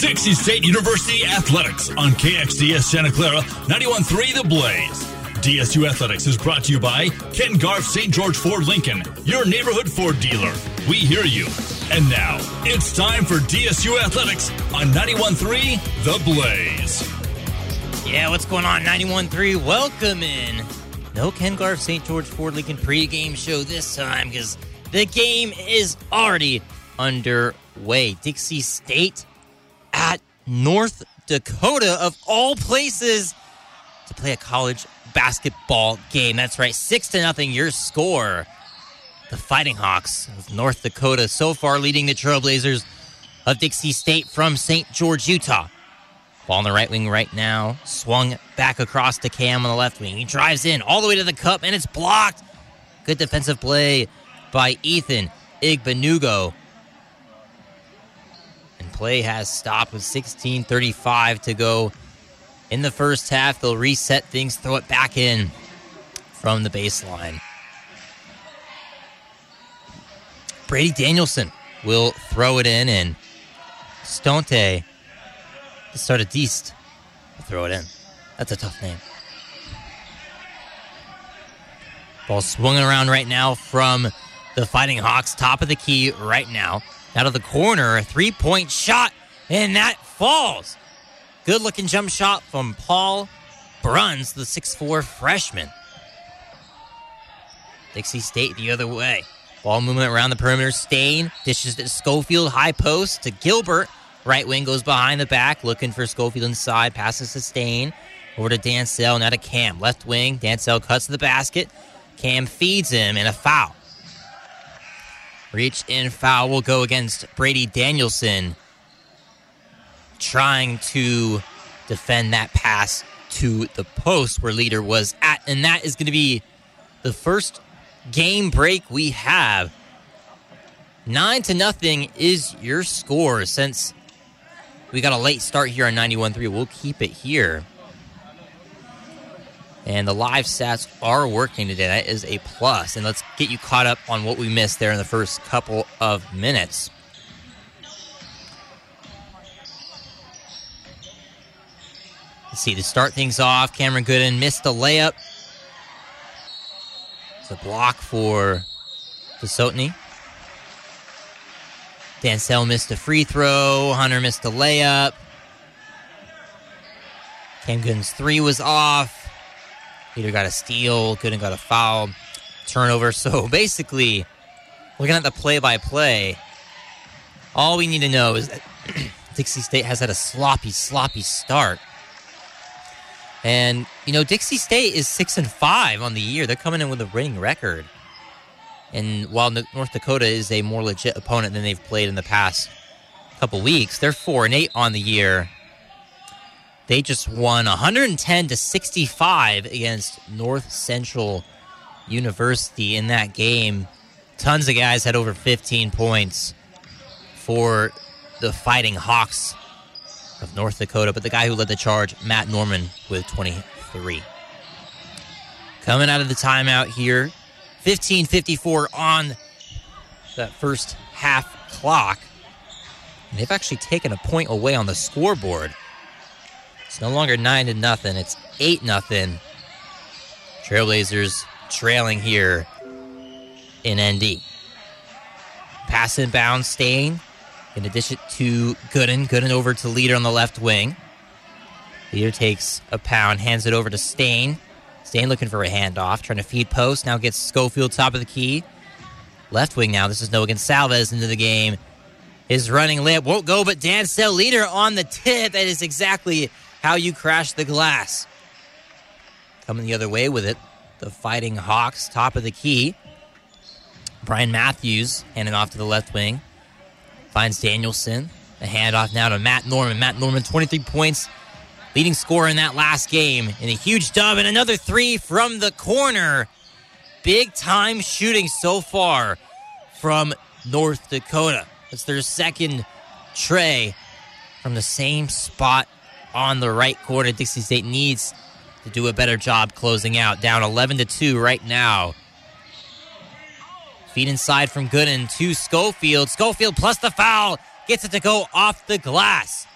Dixie State University Athletics on KXDS Santa Clara, 91.3 The Blaze. DSU Athletics is brought to you by Ken Garff St. George Ford Lincoln, your neighborhood Ford dealer. We hear you. And now, it's time for DSU Athletics on 91.3 The Blaze. Yeah, what's going on, 91.3? Welcome in. No Ken Garff St. George Ford Lincoln pregame show this time because the game is already underway. Dixie State at North Dakota, of all places, to play a college basketball game. That's right, 6-0 your score. The Fighting Hawks of North Dakota so far leading the Trailblazers of Dixie State from St. George, Utah. Ball on the right wing right now, swung back across to Cam on the left wing. He drives in all the way to the cup, and it's blocked. Good defensive play by Ethan Igbenugo. And play has stopped with 16:35 to go in the first half. They'll reset things, throw it back in from the baseline. Brady Danielson will throw it in, and Tsotne, the start of Deast, will throw it in. That's a tough name. Ball swung around right now from the Fighting Hawks, top of the key right now. Out of the corner, a three-point shot, and that falls. Good-looking jump shot from Paul Bruns, the 6'4 freshman. Dixie State the other way. Ball movement around the perimeter. Staine dishes to Schofield, high post to Gilbert. Right wing goes behind the back, looking for Schofield inside. Passes to Staine. Over to Dansel, now to Cam. Left wing, Dansel cuts to the basket. Cam feeds him, and a foul. Reach in foul will go against Brady Danielson, trying to defend that pass to the post where Leader was at. And that is going to be the first game break we have. 9-0 is your score. Since we got a late start here on 91.3, we'll keep it here. And the live stats are working today. That is a plus. And let's get you caught up on what we missed there in the first couple of minutes. Let's see, to start things off, Cameron Gooden missed the layup. It's a block for Tsotne. Dansel missed a free throw. Hunter missed a layup. Cam Gooden's three was off. Leader got a steal. Gooden got a foul. Turnover. So basically, looking at the play-by-play, all we need to know is that Dixie State has had a sloppy start. And, you know, Dixie State is 6-5 on the year. They're coming in with a winning record. And while North Dakota is a more legit opponent than they've played in the past couple weeks, they're 4-8 on the year. They just won 110-65 against North Central University in that game. Tons of guys had over 15 points for the Fighting Hawks of North Dakota, but the guy who led the charge, Matt Norman, with 23. Coming out of the timeout here, 15:54 on that first half clock. And they've actually taken a point away on the scoreboard. It's no longer 9-0. It's 8-0. Trailblazers trailing here in ND. Pass inbound, Staine. In addition to Gooden. Gooden over to Leader on the left wing. Leader takes a pound, hands it over to Staine. Staine looking for a handoff, trying to feed post. Now gets Schofield top of the key. Left wing now. This is Noah Gonsalves into the game. His running layup won't go, but Dansel Leader on the tip. That is exactly how you crash the glass. Coming the other way with it, the Fighting Hawks, top of the key. Brian Matthews handing off to the left wing. Finds Danielson. The handoff now to Matt Norman. Matt Norman, 23 points, leading scorer in that last game. And a huge dub and another three from the corner. Big-time shooting so far from North Dakota. It's their second tray from the same spot on the right corner. Dixie State needs to do a better job closing out. Down 11-2 right now. Feed inside from Gooden to Schofield. Schofield plus the foul. Gets it to go off the glass.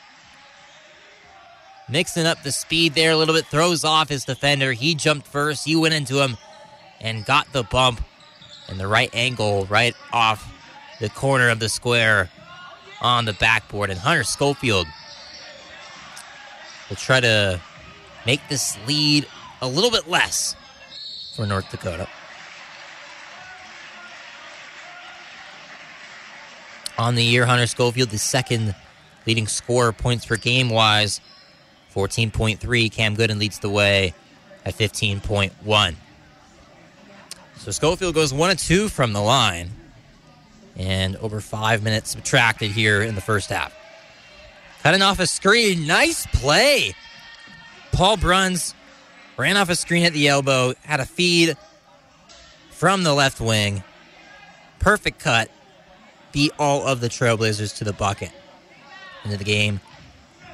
mixing up the speed there a little bit, throws off his defender. He jumped first, he went into him and got the bump in the right angle right off the corner of the square on the backboard. And Hunter Schofield will try to make this lead a little bit less for North Dakota. On the year, Hunter Schofield, the second leading scorer points per game-wise, 14.3. Cam Gooden leads the way at 15.1. So Schofield goes 1-2 from the line. And over 5 minutes subtracted here in the first half. Cutting off a screen. Nice play. Paul Bruns ran off a screen at the elbow, had a feed from the left wing. Perfect cut. Beat all of the Trailblazers to the bucket. Into the game,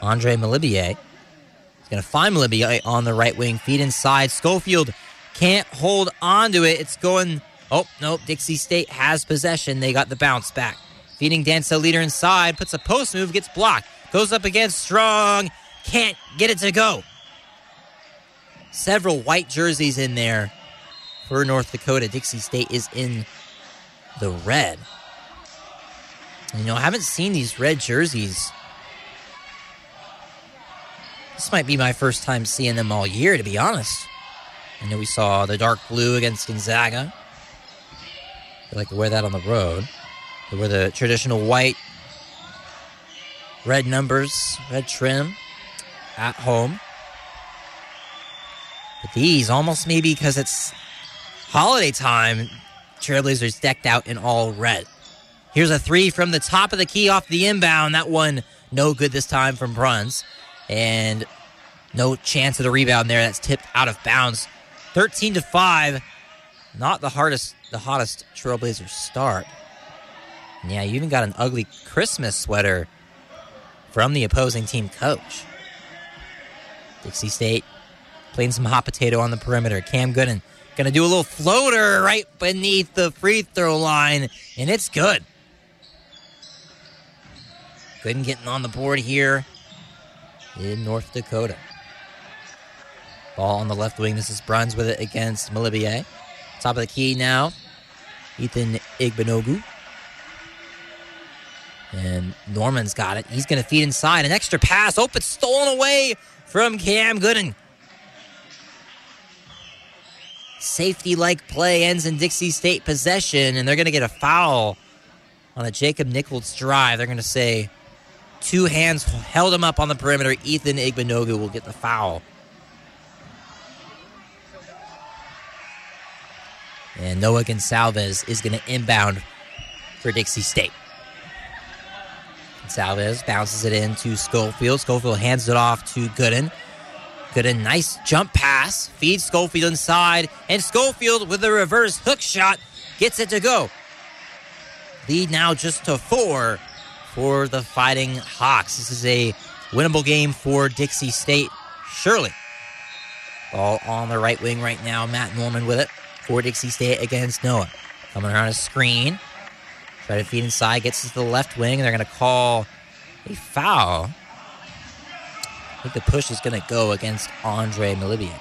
Andre Molabia is going to find Molabia on the right wing. Feed inside. Schofield can't hold on to it. It's going... Oh, nope. Dixie State has possession. They got the bounce back. Feeding Dansel Leader inside. Puts a post move. Gets blocked. Goes up against Strong. Can't get it to go. Several white jerseys in there for North Dakota. Dixie State is in the red. You know, I haven't seen these red jerseys. This might be my first time seeing them all year, to be honest. I know we saw the dark blue against Gonzaga. They like to wear that on the road. They wear the traditional white, red numbers, red trim at home. But these, almost maybe because it's holiday time, Trailblazers decked out in all red. Here's a three from the top of the key off the inbound. That one, no good this time from Bruns. And no chance of the rebound there. That's tipped out of bounds. 13-5. Not the hottest Trailblazer start. And yeah, you even got an ugly Christmas sweater from the opposing team coach. Dixie State playing some hot potato on the perimeter. Cam Gooden going to do a little floater right beneath the free throw line. And it's good. Gooden getting on the board here in North Dakota. Ball on the left wing. This is Bruns with it against Molabia. Top of the key now. Ethan Igbenugo. And Norman's got it. He's going to feed inside. An extra pass. Oh, it's stolen away from Cam Gooden. Safety-like play ends in Dixie State possession, and they're going to get a foul on a Jacob Nichols drive. They're going to say two hands held him up on the perimeter. Ethan Igbenugo will get the foul. And Noah Gonsalves is going to inbound for Dixie State. Gonsalves bounces it in to Schofield. Schofield hands it off to Gooden. Gooden, nice jump pass. Feeds Schofield inside. And Schofield with a reverse hook shot gets it to go. Lead now just to 4 for the Fighting Hawks. This is a winnable game for Dixie State, surely. Ball on the right wing right now. Matt Norman with it. For Dixie State against Noah. Coming around a screen. Try to feed inside. Gets to the left wing. And they're going to call a foul. I think the push is going to go against Andre Molabia.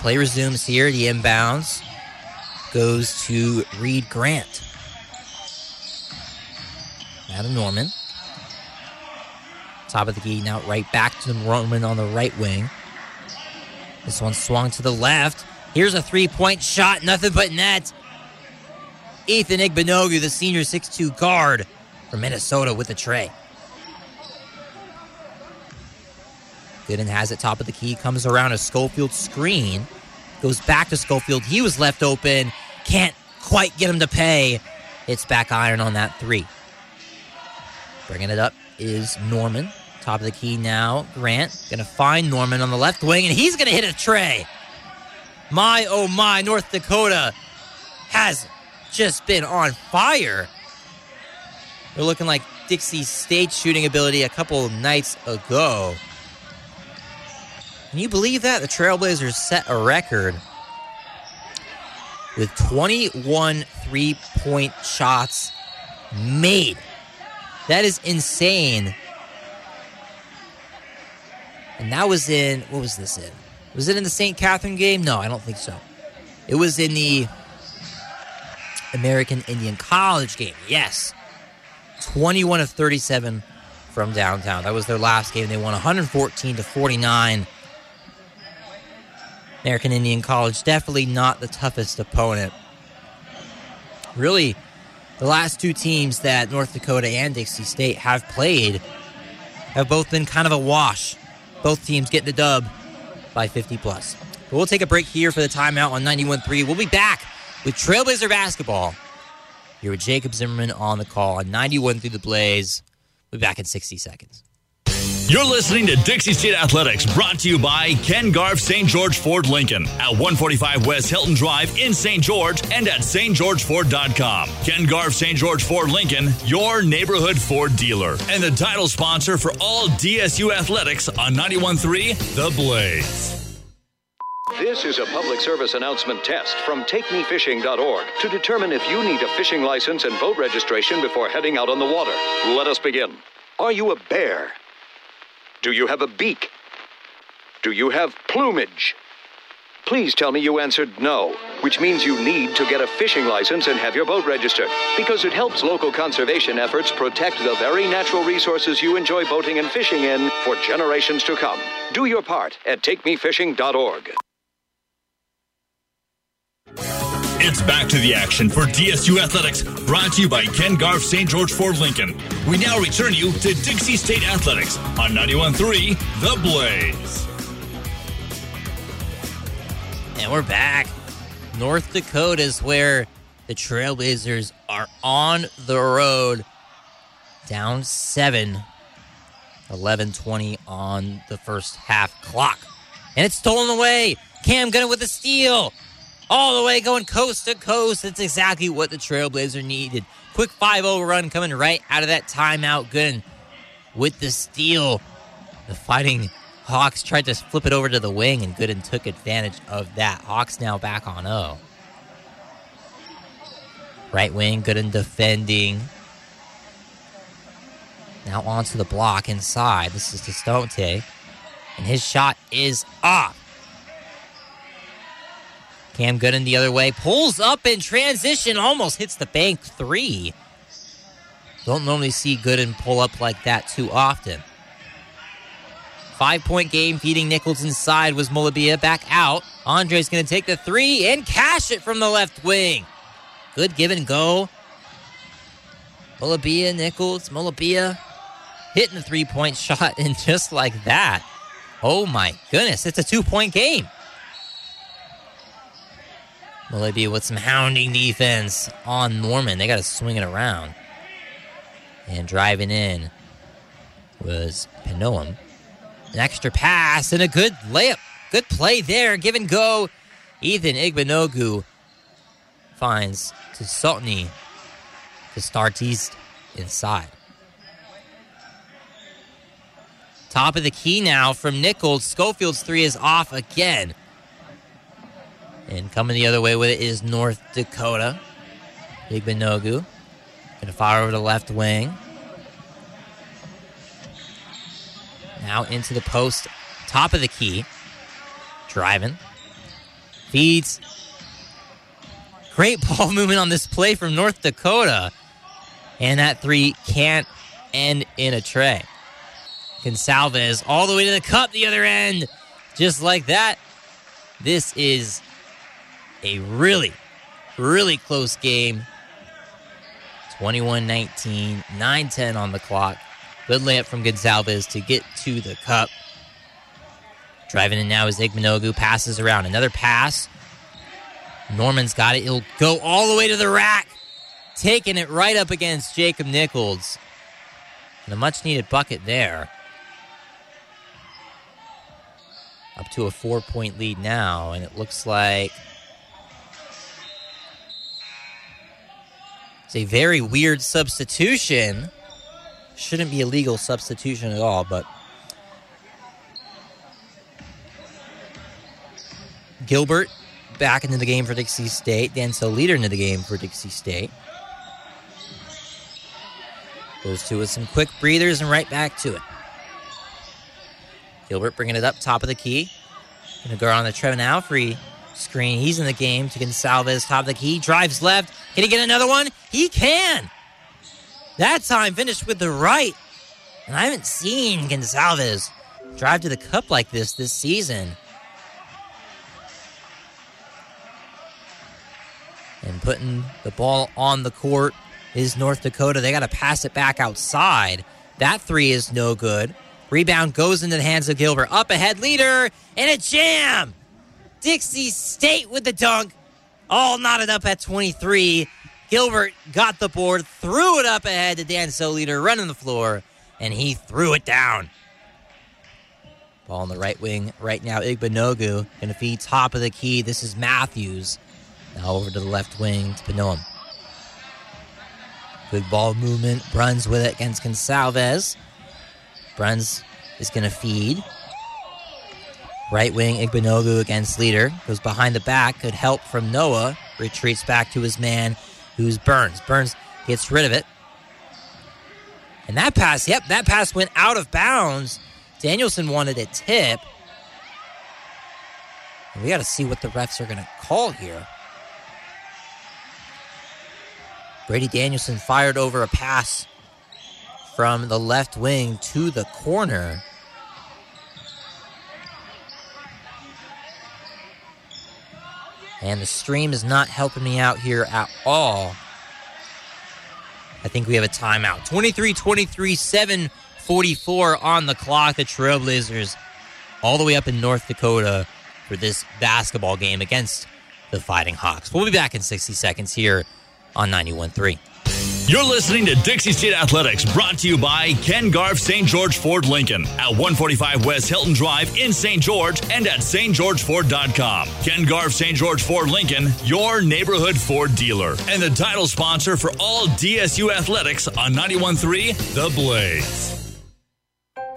Play resumes here. The inbounds goes to Reed Grant. Adam Norman. Top of the key, now right back to Norman on the right wing. This one swung to the left. Here's a three-point shot, nothing but net. Ethan Igbenugo, the senior 6'2 guard from Minnesota with the tray. Gooden has it, top of the key, comes around a Schofield screen. Goes back to Schofield, he was left open. Can't quite get him to pay. It's back iron on that three. Bringing it up is Norman. Top of the key now. Grant going to find Norman on the left wing, and he's going to hit a tray. My, oh my, North Dakota has just been on fire. They're looking like Dixie State's shooting ability a couple nights ago. Can you believe that? The Trailblazers set a record with 21 three-point shots made. That is insane. And that was in, what was this in? Was it in the St. Catherine game? No, I don't think so. It was in the American Indian College game. Yes. 21 of 37 from downtown. That was their last game. They won 114 to 49. American Indian College, definitely not the toughest opponent. Really, the last two teams that North Dakota and Dixie State have played have both been kind of a wash. Both teams getting the dub by 50 plus. But we'll take a break here for the timeout on 91.3. We'll be back with Trailblazer basketball. Here with Jacob Zimmerman on the call on 91 through the Blaze. We'll be back in 60 seconds. You're listening to Dixie State Athletics, brought to you by Ken Garff St. George Ford Lincoln at 145 West Hilton Drive in St. George and at stgeorgeford.com. Ken Garff St. George Ford Lincoln, your neighborhood Ford dealer, and the title sponsor for all DSU athletics on 91.3 The Blaze. This is a public service announcement test from TakeMeFishing.org to determine if you need a fishing license and boat registration before heading out on the water. Let us begin. Are you a bear? Do you have a beak? Do you have plumage? Please tell me you answered no, which means you need to get a fishing license and have your boat registered, because it helps local conservation efforts protect the very natural resources you enjoy boating and fishing in for generations to come. Do your part at TakeMeFishing.org. It's back to the action for DSU Athletics, brought to you by Ken Garff St. George Ford Lincoln. We now return you to Dixie State Athletics on 91.3 The Blaze. And we're back. North Dakota is where the Trailblazers are on the road. Down 7, 11:20 on the first half clock. And it's stolen away. Cam Gooden with a steal. All the way going coast to coast. That's exactly what the Trailblazer needed. Quick 5-0 run coming right out of that timeout. Gooden with the steal. The Fighting Hawks tried to flip it over to the wing, and Gooden took advantage of that. Hawks now back on 0. Right wing, Gooden defending. Now onto the block inside. This is to Tsotne, and his shot is off. Cam Gooden the other way, pulls up in transition, almost hits the bank 3. Don't normally see Gooden pull up like that too often. 5-point game, feeding Nichols inside was Molabia, back out. Andre's going to take the 3 and cash it from the left wing. Good give and go. Molabia, Nichols, Molabia hitting the 3-point shot, and just like that. Oh my goodness, it's a 2-point game. Molabia with some hounding defense on Norman. They got to swing it around. And driving in was Panoam. An extra pass and a good layup. Good play there. Give and go. Ethan Igbenugo finds Tsotne to start east inside. Top of the key now from Nichols. Schofield's 3 is off again. And coming the other way with it is North Dakota. Igbenugo going to fire over the left wing. Now into the post, top of the key. Driving. Feeds. Great ball movement on this play from North Dakota. And that 3 can't end in a tray. Gonsalves all the way to the cup, the other end. Just like that. This is a really, really close game. 21-19, 9-10 on the clock. Good layup from Gonsalves to get to the cup. Driving in now is Igbenugo, passes around. Another pass. Norman's got it. He'll go all the way to the rack. Taking it right up against Jacob Nichols. And a much-needed bucket there. Up to a 4-point lead now, and it looks like a very weird substitution. Shouldn't be a legal substitution at all, but Gilbert back into the game for Dixie State. Dansel Leader into the game for Dixie State. Those two with some quick breathers and right back to it. Gilbert bringing it up, top of the key. Going to go on the Trevin Alfrey screen. He's in the game to Gonsalves, top of the key. Drives left. Can he get another one? He can. That time finished with the right. And I haven't seen Gonsalves drive to the cup like this season. And putting the ball on the court is North Dakota. They got to pass it back outside. That three is no good. Rebound goes into the hands of Gilbert. Up ahead, Leader, and a jam! Dixie State with the dunk. All knotted up at 23. Gilbert got the board, threw it up ahead to Dansel Leader, running the floor, and he threw it down. Ball on the right wing right now. Igbenugo going to feed top of the key. This is Matthews. Now over to the left wing to Panoam. Good ball movement. Bruns with it against Gonsalves. Bruns is going to feed. Right wing Igbenugo against Leader. Goes behind the back. Good help from Noah. Retreats back to his man, who's Burns. Burns gets rid of it. And that pass, that pass went out of bounds. Danielson wanted a tip. And we got to see what the refs are going to call here. Brady Danielson fired over a pass from the left wing to the corner. And the stream is not helping me out here at all. I think we have a timeout. 23-23, 7:44 on the clock. The Trailblazers all the way up in North Dakota for this basketball game against the Fighting Hawks. We'll be back in 60 seconds here on 91.3. You're listening to Dixie State Athletics, brought to you by Ken Garff St. George Ford Lincoln at 145 West Hilton Drive in St. George and at stgeorgeford.com. Ken Garff St. George Ford Lincoln, your neighborhood Ford dealer, and the title sponsor for all DSU athletics on 91.3 The Blaze.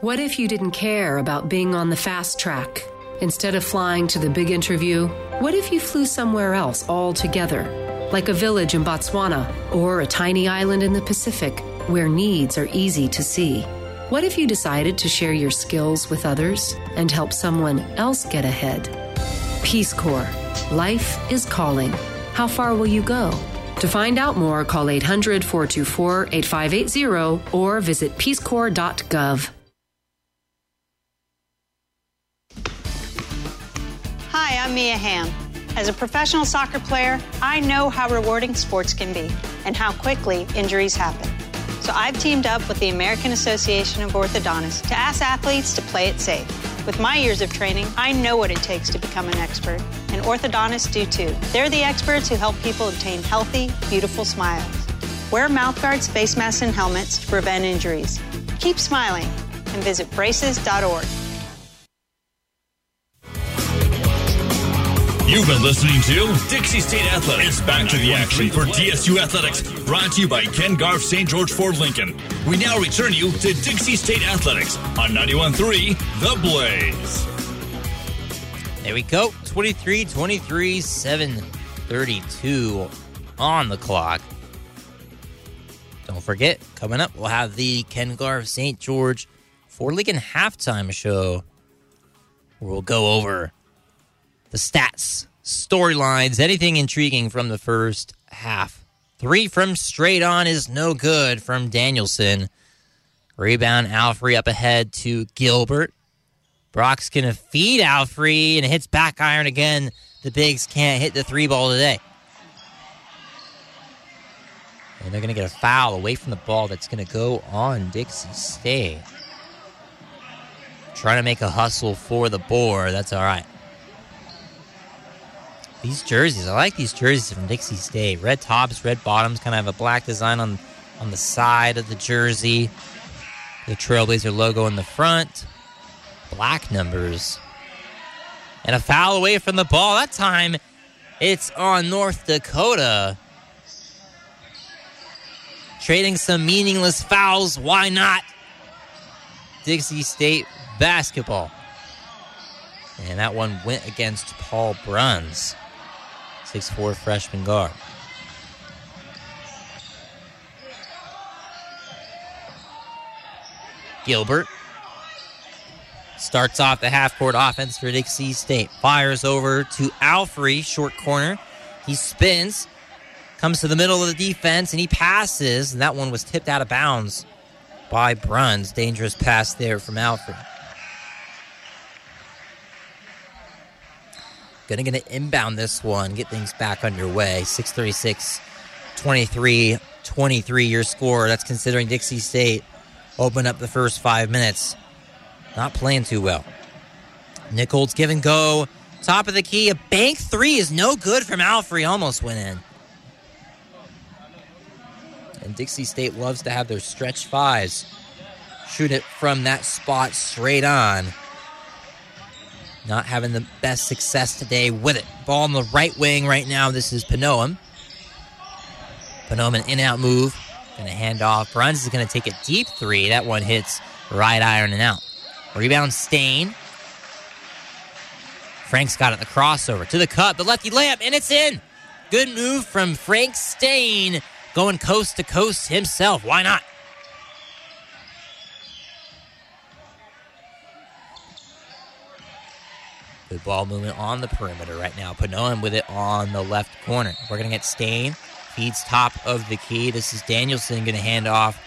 What if you didn't care about being on the fast track? Instead of flying to the big interview, what if you flew somewhere else altogether? Like a village in Botswana or a tiny island in the Pacific where needs are easy to see. What if you decided to share your skills with others and help someone else get ahead? Peace Corps. Life is calling. How far will you go? To find out more, call 800-424-8580 or visit peacecorps.gov. Hi, I'm Mia Hamm. As a professional soccer player, I know how rewarding sports can be and how quickly injuries happen. So I've teamed up with the American Association of Orthodontists to ask athletes to play it safe. With my years of training, I know what it takes to become an expert, and orthodontists do too. They're the experts who help people obtain healthy, beautiful smiles. Wear mouthguards, face masks, and helmets to prevent injuries. Keep smiling and visit braces.org. You've been listening to Dixie State Athletics. It's back to the action for DSU Athletics, brought to you by Ken Garff St. George Ford Lincoln. We now return you to Dixie State Athletics on 91.3 The Blaze. There we go. 23-23, 7:32 on the clock. Don't forget, coming up, we'll have the Ken Garff St. George Ford Lincoln halftime show, where we'll go over the stats, storylines, anything intriguing from the first half. Three from straight on is no good from Danielson. Rebound, Alfrey up ahead to Gilbert. Brock's going to feed Alfrey, and it hits back iron again. The bigs can't hit the three ball today. And they're going to get a foul away from the ball that's going to go on Dixie State. Trying to make a hustle for the board. That's all right. These jerseys, I like these jerseys from Dixie State. Red tops, red bottoms, kind of have a black design on the side of the jersey. The Trailblazer logo in the front. Black numbers. And a foul away from the ball. That time, it's on North Dakota. Trading some meaningless fouls. Why not? Dixie State basketball. And that one went against Paul Bruns. 6'4" freshman guard. Gilbert starts off the half-court offense for Dixie State. Fires over to Alfrey, short corner. He spins, comes to the middle of the defense, and he passes. And that one was tipped out of bounds by Bruns. Dangerous pass there from Alfrey. Going to inbound this one, get things back underway. 6:36, 23, your score. That's considering Dixie State opened up the first 5 minutes. Not playing too well. Nichols give and go. Top of the key. A bank three is no good from Alfrey. Almost went in. And Dixie State loves to have their stretch fives shoot it from that spot straight on. Not having the best success today with it. Ball on the right wing right now. This is Panoam. Panoam, an in-out move. Going to hand off. Bruns is going to take a deep three. That one hits right iron and out. Rebound, Staine. Frank's got it. The crossover to the cup. The lefty layup, and it's in. Good move from Frank Staine. Going coast to coast himself. Why not? Good ball movement on the perimeter right now. Panoam with it on the left corner. We're going to get Staine. Feeds top of the key. This is Danielson going to hand off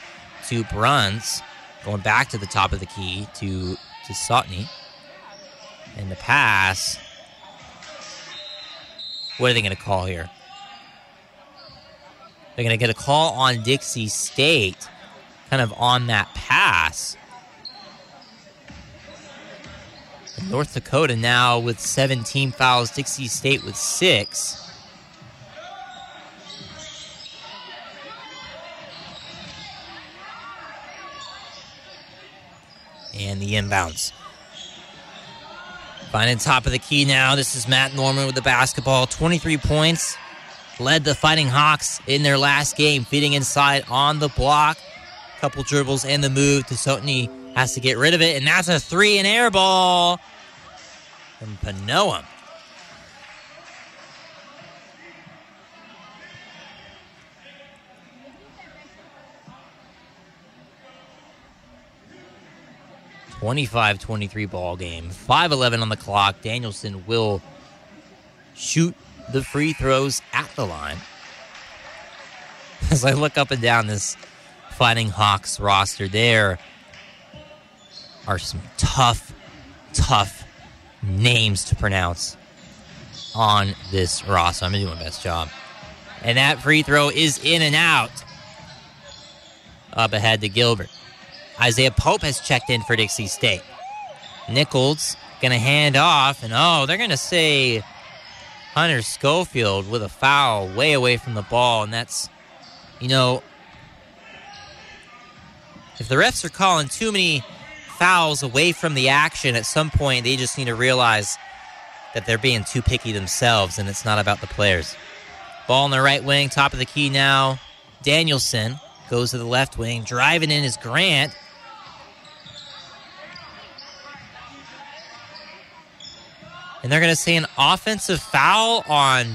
to Bruns. Going back to the top of the key to Tsotne. And the pass. What are they going to call here? They're going to get a call on Dixie State. Kind of on that pass. North Dakota now with 17 fouls. Dixie State with 6. And the inbounds. Finding top of the key now. This is Matt Norman with the basketball. 23 points. Led the Fighting Hawks in their last game. Feeding inside on the block. Couple dribbles and the move to Tsotne. Has to get rid of it, and that's a three and air ball from Panoam. (25-23) ball game. 5:11 on the clock. Danielson will shoot the free throws at the line. As I look up and down this Fighting Hawks roster, there are some tough names to pronounce on this roster. I'm going to do my best job. And that free throw is in and out. Up ahead to Gilbert. Isaiah Pope has checked in for Dixie State. Nichols going to hand off. And, oh, they're going to say Hunter Schofield with a foul way away from the ball. And that's, you know, if the refs are calling too many fouls away from the action, at some point they just need to realize that they're being too picky themselves, and it's not about the players. Ball on the right wing, top of the key now. Danielson goes to the left wing. Driving in is Grant. And they're going to say an offensive foul on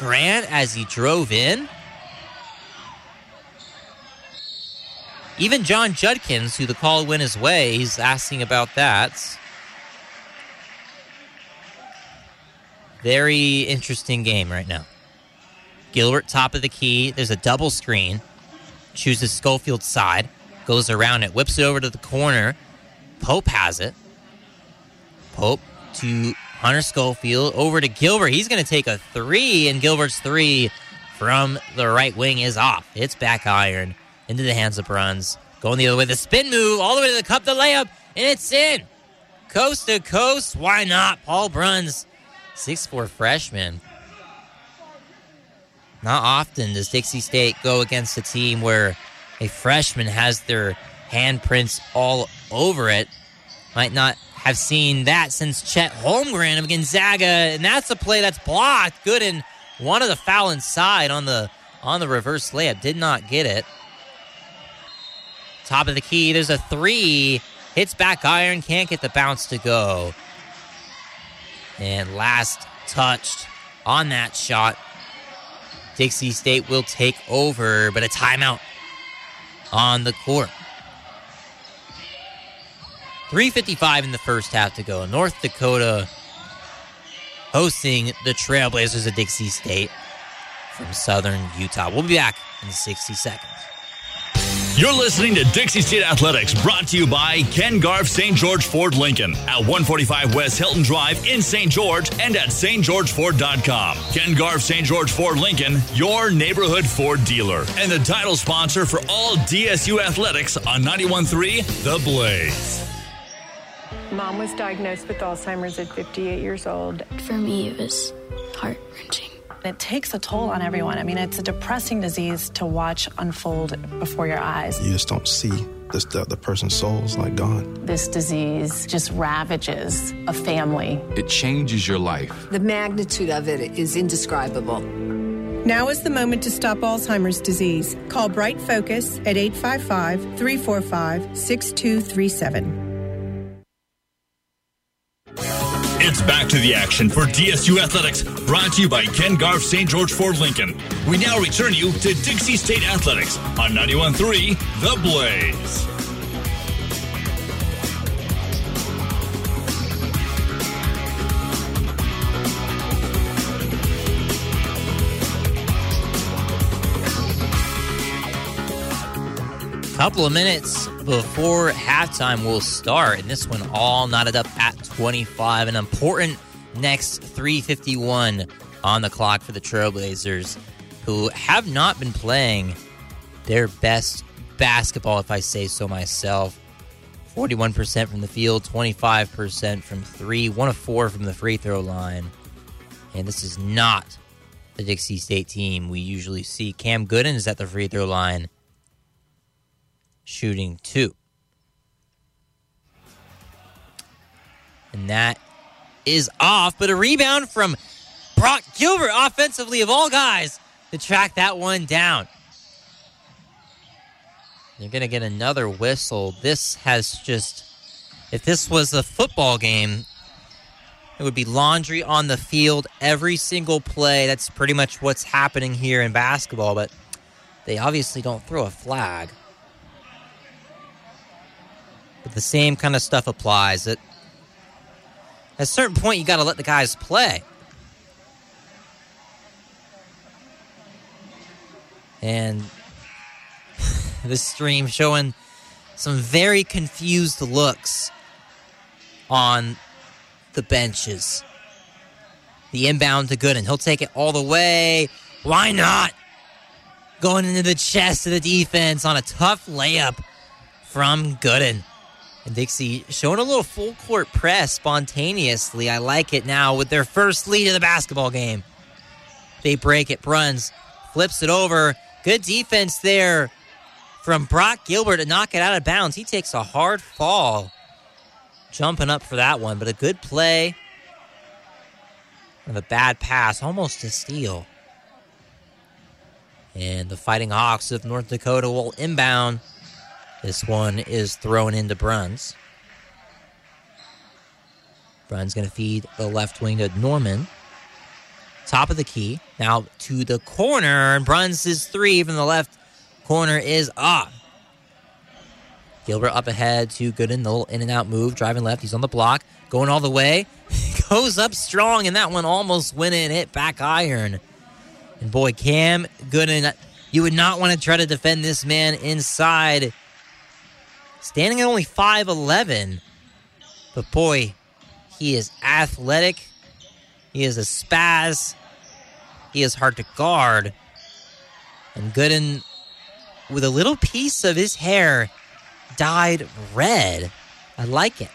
Grant as he drove in. Even John Judkins, who the call went his way, he's asking about that. Very interesting game right now. Gilbert, top of the key. There's a double screen. Chooses Schofield's side. Goes around it. Whips it over to the corner. Pope has it. Pope to Hunter Schofield. Over to Gilbert. He's going to take a three, and Gilbert's three from the right wing is off. It's back iron. Into the hands of Bruns. Going the other way. The spin move all the way to the cup. The layup. And it's in. Coast to coast. Why not? Paul Bruns. 6'4" freshman. Not often does Dixie State go against a team where a freshman has their handprints all over it. Might not have seen that since Chet Holmgren of Gonzaga. And that's a play that's blocked. Gooden wanted the foul inside on the reverse layup. Did not get it. Top of the key, there's a three. Hits back iron, can't get the bounce to go. And last touched on that shot. Dixie State will take over, but a timeout on the court. 3:55 in the first half to go. North Dakota hosting the Trailblazers of Dixie State from Southern Utah. We'll be back in 60 seconds. You're listening to Dixie State Athletics, brought to you by Ken Garff St. George Ford Lincoln at 145 West Hilton Drive in St. George and at stgeorgeford.com. Ken Garff St. George Ford Lincoln, your neighborhood Ford dealer, and the title sponsor for all DSU athletics on 91.3 The Blaze. Mom was diagnosed with Alzheimer's at 58 years old. For me, it was heart-wrenching. It takes a toll on everyone. I mean, it's a depressing disease to watch unfold before your eyes. You just don't see the person's soul's like gone. This disease just ravages a family. It changes your life. The magnitude of it is indescribable. Now is the moment to stop Alzheimer's disease. Call Bright Focus at 855-345-6237. It's back to the action for DSU Athletics, brought to you by Ken Garff St. George Ford Lincoln. We now return you to Dixie State Athletics on 91.3 The Blaze. Couple of minutes before halftime will start, and this one all knotted up at 25, an important next 3:51 on the clock for the Trailblazers, who have not been playing their best basketball, if I say so myself. 41% from the field, 25% from three, 1 of 4 from the free throw line. And this is not the Dixie State team we usually see. Cam Gooden is at the free throw line, shooting 2. And that is off, but a rebound from Brock Gilbert, offensively of all guys, to track that one down. You're going to get another whistle. This has just, if this was a football game, it would be laundry on the field every single play. That's pretty much what's happening here in basketball, but they obviously don't throw a flag. But the same kind of stuff applies. At a certain point, you got to let the guys play. And this stream showing some very confused looks on the benches. The inbound to Gooden. He'll take it all the way. Why not? Going into the chest of the defense on a tough layup from Gooden. And Dixie showing a little full-court press spontaneously. I like it now with their first lead of the basketball game. They break it. Bruns flips it over. Good defense there from Brock Gilbert to knock it out of bounds. He takes a hard fall jumping up for that one, but a good play and a bad pass, almost a steal. And the Fighting Hawks of North Dakota will inbound. This one is thrown into Bruns. Bruns going to feed the left wing to Norman. Top of the key. Now to the corner. And Bruns' three from the left corner is off. Gilbert up ahead to Gooden. The little in and out move. Driving left. He's on the block. Going all the way. Goes up strong. And that one almost went in. Hit back iron. And boy, Cam Gooden, you would not want to try to defend this man inside. Standing at only 5'11", but boy, he is athletic, he is a spaz, he is hard to guard, and Gooden, with a little piece of his hair dyed red. I like it.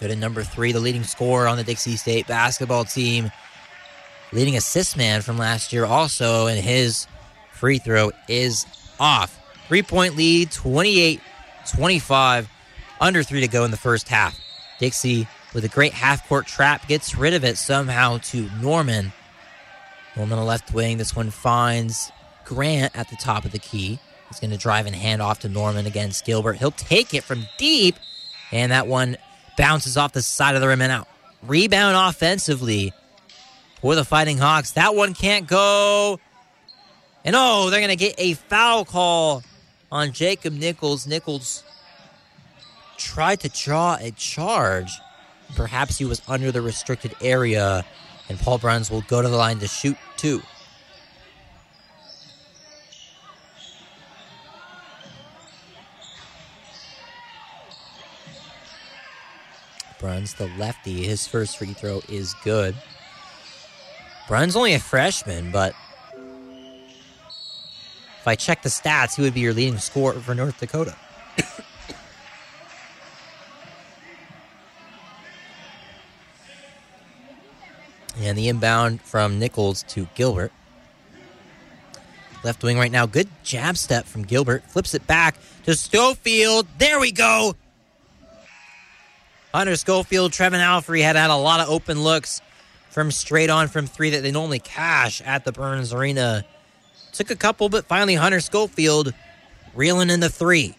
Gooden, number 3, the leading scorer on the Dixie State basketball team, leading assist man from last year also, and his free throw is off. 3-point lead, 28-25, under 3 to go in the first half. Dixie, with a great half-court trap, gets rid of it somehow to Norman. Norman on the left wing. This one finds Grant at the top of the key. He's going to drive and hand off to Norman against Gilbert. He'll take it from deep, and that one bounces off the side of the rim and out. Rebound offensively for the Fighting Hawks. That one can't go. And, they're going to get a foul call on Jacob Nichols. Nichols tried to draw a charge. Perhaps he was under the restricted area, and Paul Bruns will go to the line to shoot two. Bruns, the lefty, his first free throw is good. Bruns only a freshman, but if I check the stats, he would be your leading scorer for North Dakota. And the inbound from Nichols to Gilbert. Left wing right now. Good jab step from Gilbert. Flips it back to Schofield. There we go. Hunter Schofield, Trevin Alfrey had a lot of open looks from straight on from three that they normally cash at the Burns Arena. Took a couple, but finally Hunter Schofield reeling in the three.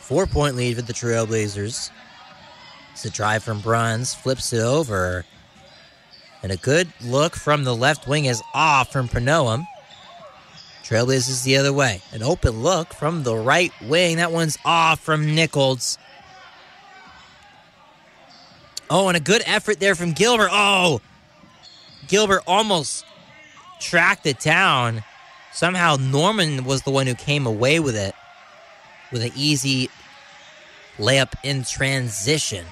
4-point lead for the Trailblazers. It's a drive from Bruns, flips it over. And a good look from the left wing is off from Panoam. Trailblazers the other way. An open look from the right wing. That one's off from Nichols. Oh, and a good effort there from Gilbert. Oh! Gilbert almost tracked it down. Somehow Norman was the one who came away with it with an easy layup in transition.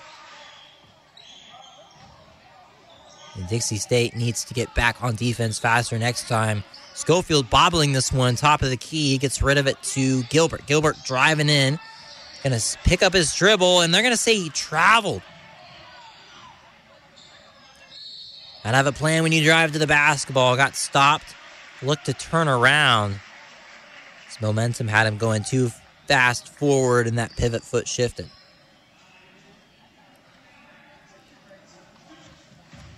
And Dixie State needs to get back on defense faster next time. Schofield bobbling this one, top of the key, gets rid of it to Gilbert. Gilbert driving in, going to pick up his dribble, and they're going to say he traveled. I'd have a plan when you drive to the basketball. Got stopped. Looked to turn around. His momentum had him going too fast forward and that pivot foot shifted.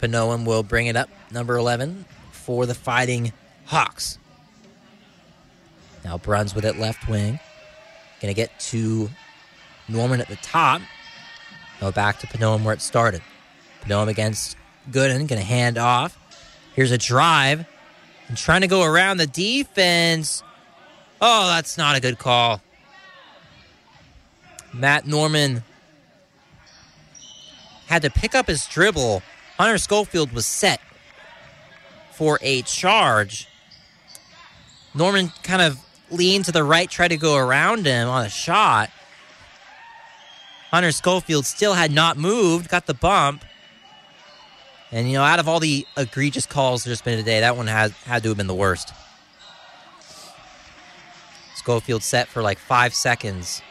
Panoam will bring it up, number 11, for the Fighting Hawks. Now Bruns with it left wing. Going to get to Norman at the top. Go back to Panoam where it started. Panoam against Gooden, going to hand off. Here's a drive. And trying to go around the defense. Oh, that's not a good call. Matt Norman had to pick up his dribble. Hunter Schofield was set for a charge. Norman kind of leaned to the right, tried to go around him on a shot. Hunter Schofield still had not moved, got the bump. And, you know, out of all the egregious calls there's been today, that one had to have been the worst. Schofield set for like 5 seconds.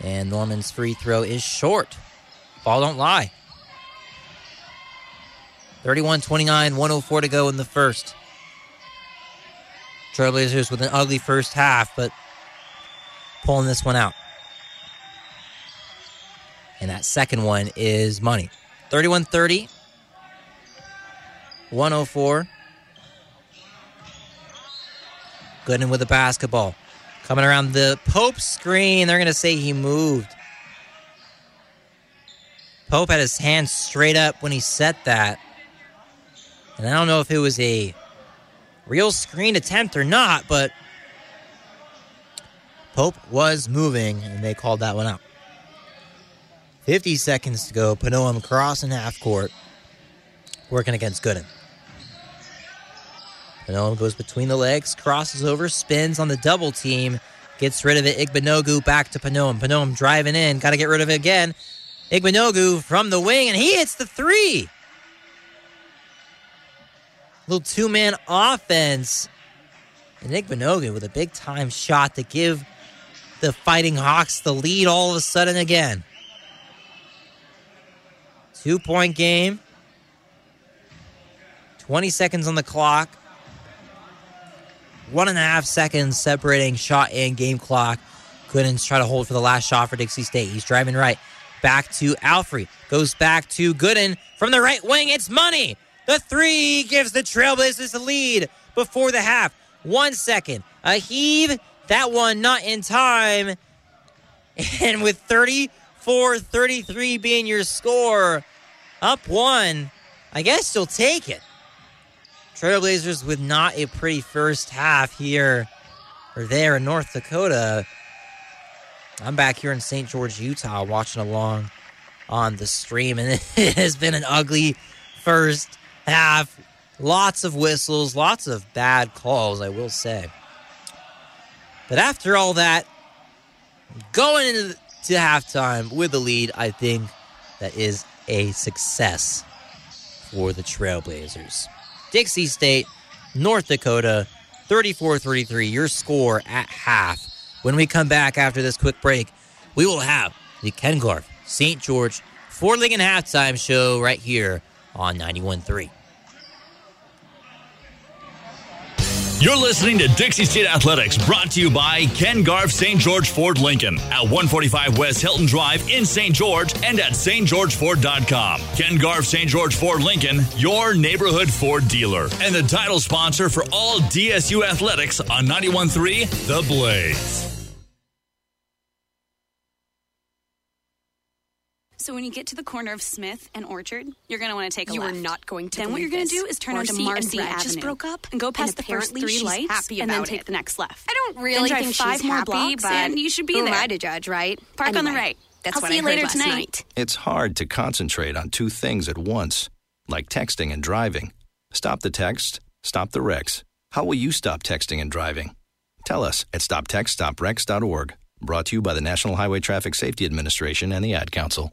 And Norman's free throw is short. Ball don't lie. 31-29, 104 to go in the first. Trailblazers with an ugly first half, but pulling this one out. And that second one is money. 31-30. 104. Gooden with the basketball. Coming around the Pope screen. They're going to say he moved. Pope had his hand straight up when he set that. And I don't know if it was a real screen attempt or not, but Pope was moving, and they called that one out. 50 seconds to go. Panoam crossing half court. Working against Gooden. Panoam goes between the legs, crosses over, spins on the double team. Gets rid of it. Igbenugo back to Panoam. Panoam driving in. Got to get rid of it again. Igbenugo from the wing, and he hits the three. Little two-man offense. And Igbenugo with a big-time shot to give the Fighting Hawks the lead all of a sudden again. 2-point game. 20 seconds on the clock. 1.5 seconds separating shot and game clock. Gooden's trying to hold for the last shot for Dixie State. He's driving right. Back to Alfrey. Goes back to Gooden. From the right wing, it's money. The three gives the Trailblazers the lead before the half. 1 second. A heave. That one not in time. And with 34-33 being your score, up one. I guess you'll take it. Trailblazers with not a pretty first half here or there in North Dakota. I'm back here in St. George, Utah, watching along on the stream, and it has been an ugly first half. Lots of whistles, lots of bad calls, I will say. But after all that, going into halftime with the lead, I think that is a success for the Trailblazers. Dixie State, North Dakota, 34-33, your score at half. When we come back after this quick break, we will have the Ken Garff St. George Ford Lincoln halftime show right here on 91.3. You're listening to Dixie State Athletics, brought to you by Ken Garff St. George Ford Lincoln at 145 West Hilton Drive in St. George and at stgeorgeford.com. Ken Garff St. George Ford Lincoln, your neighborhood Ford dealer, and the title sponsor for all DSU athletics on 91.3 The Blaze. So when you get to the corner of Smith and Orchard, you're going to want to take a left. You are not going to. Then what you're going to do is turn onto Marcy Avenue. Just broke up, and go past the first three lights, and then take the next left. I don't really think she's happy, but you should be there. Who am I to judge, right? Park on the right. That's what I heard last night. It's hard to concentrate on two things at once, like texting and driving. Stop the text. Stop the wrecks. How will you stop texting and driving? Tell us at StopTextStopWrecks.org. Brought to you by the National Highway Traffic Safety Administration and the Ad Council.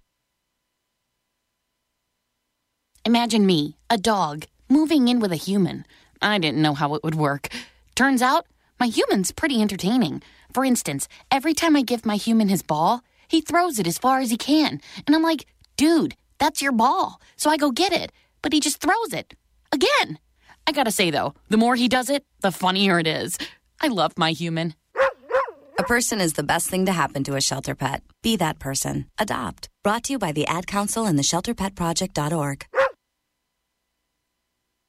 Imagine me, a dog, moving in with a human. I didn't know how it would work. Turns out, my human's pretty entertaining. For instance, every time I give my human his ball, he throws it as far as he can. And I'm like, dude, that's your ball. So I go get it. But he just throws it. Again. I gotta say, though, the more he does it, the funnier it is. I love my human. A person is the best thing to happen to a shelter pet. Be that person. Adopt. Brought to you by the Ad Council and the ShelterPetProject.org.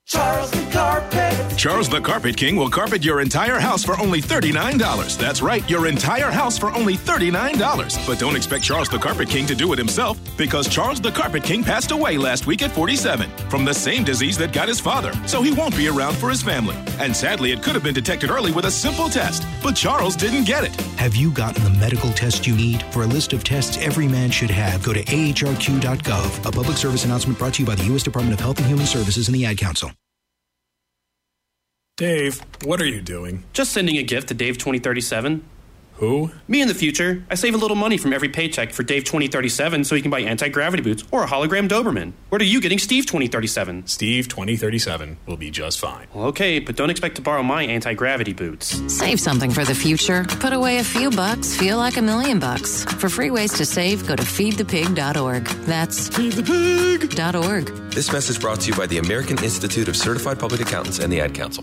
Charles the Carpet. Charles the Carpet King will carpet your entire house for only $39. That's right, your entire house for only $39. But don't expect Charles the Carpet King to do it himself, because Charles the Carpet King passed away last week at 47 from the same disease that got his father, so he won't be around for his family. And sadly, it could have been detected early with a simple test, but Charles didn't get it. Have you gotten the medical test you need? For a list of tests every man should have, go to AHRQ.gov. A public service announcement brought to you by the U.S. Department of Health and Human Services and the Ad Council. Dave, what are you doing? Just sending a gift to Dave 2037. Who? Me in the future. I save a little money from every paycheck for Dave 2037 so he can buy anti-gravity boots or a hologram Doberman. What are you getting Steve 2037? Steve 2037 will be just fine. Well, okay, but don't expect to borrow my anti-gravity boots. Save something for the future. Put away a few bucks, feel like $1,000,000. For free ways to save, go to feedthepig.org. That's feedthepig.org. This message brought to you by the American Institute of Certified Public Accountants and the Ad Council.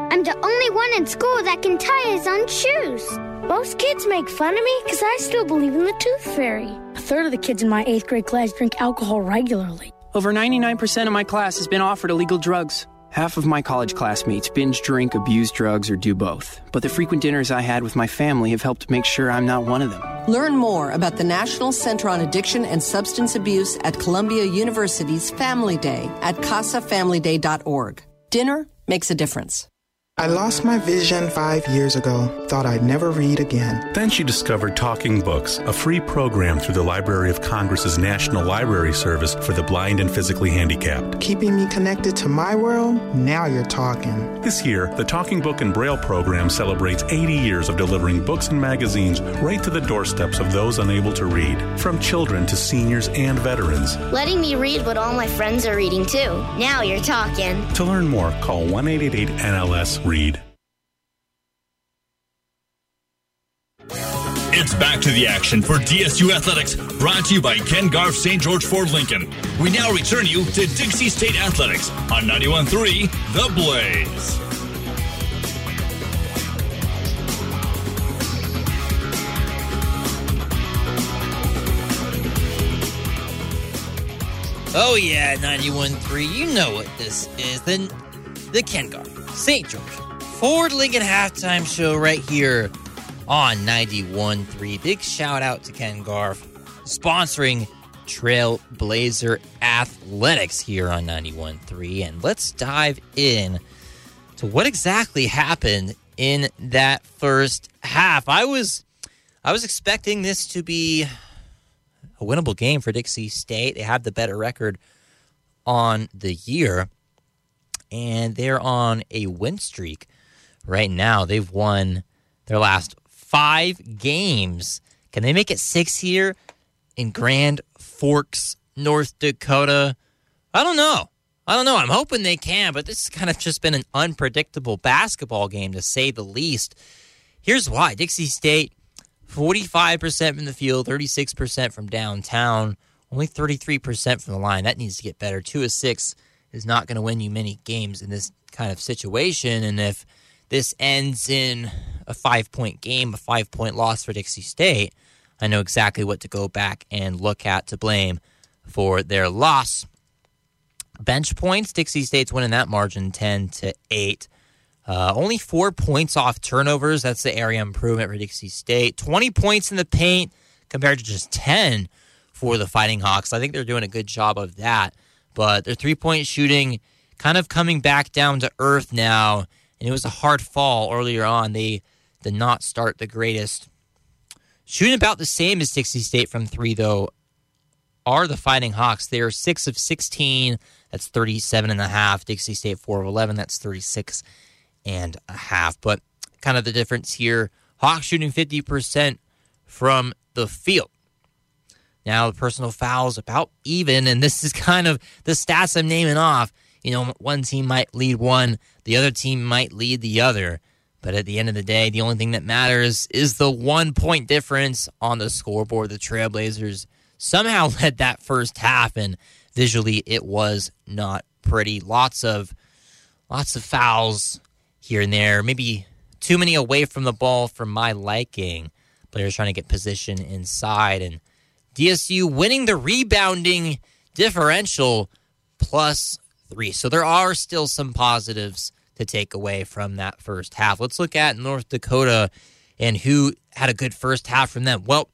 I'm the only one in school that can tie his own shoes. Most kids make fun of me because I still believe in the tooth fairy. A third of the kids in my 8th grade class drink alcohol regularly. Over 99% of my class has been offered illegal drugs. Half of my college classmates binge drink, abuse drugs, or do both. But the frequent dinners I had with my family have helped make sure I'm not one of them. Learn more about the National Center on Addiction and Substance Abuse at Columbia University's Family Day at casafamilyday.org. Dinner makes a difference. I lost my vision 5 years ago. Thought I'd never read again. Then she discovered Talking Books, a free program through the Library of Congress's National Library Service for the blind and physically handicapped. Keeping me connected to my world? Now you're talking. This year, the Talking Book and Braille program celebrates 80 years of delivering books and magazines right to the doorsteps of those unable to read, from children to seniors and veterans. Letting me read what all my friends are reading, too. Now you're talking. To learn more, call 1-888-NLS. Read. It's back to the action for DSU Athletics, brought to you by Ken Garff St. George Ford Lincoln. We now return you to Dixie State Athletics on 91.3 The Blaze. Oh yeah, 91.3. You know what this is. Then the Ken Garff St. George Ford Lincoln halftime show right here on 91.3. Big shout out to Ken Garff sponsoring Trailblazer Athletics here on 91.3. And let's dive in to what exactly happened in that first half. I was expecting this to be a winnable game for Dixie State. They have the better record on the year, and they're on a win streak right now. They've won their last 5 games. Can they make it 6 here in Grand Forks, North Dakota? I don't know. I'm hoping they can, but this has kind of just been an unpredictable basketball game, to say the least. Here's why. Dixie State, 45% from the field, 36% from downtown, only 33% from the line. That needs to get better. 2 of 6 is not going to win you many games in this kind of situation. And if this ends in a 5-point game, a 5-point loss for Dixie State, I know exactly what to go back and look at to blame for their loss. Bench points, Dixie State's winning that margin 10-8. Only 4 points off turnovers. That's the area improvement for Dixie State. 20 points in the paint compared to just 10 for the Fighting Hawks. I think they're doing a good job of that. But their three-point shooting kind of coming back down to earth now. And it was a hard fall earlier on. They did not start the greatest. Shooting about the same as Dixie State from 3, though, are the Fighting Hawks. They are 6 of 16. That's 37.5. Dixie State 4 of 11. That's 36.5. But kind of the difference here, Hawks shooting 50% from the field. Now the personal fouls about even, and this is kind of the stats I'm naming off. You know, one team might lead one, the other team might lead the other. But at the end of the day, the only thing that matters is the 1-point difference on the scoreboard. The Trailblazers somehow led that first half, and visually it was not pretty. Lots of fouls here and there, maybe too many away from the ball for my liking. Players trying to get position inside, and DSU winning the rebounding differential +3. So there are still some positives to take away from that first half. Let's look at North Dakota and who had a good first half from them. Well,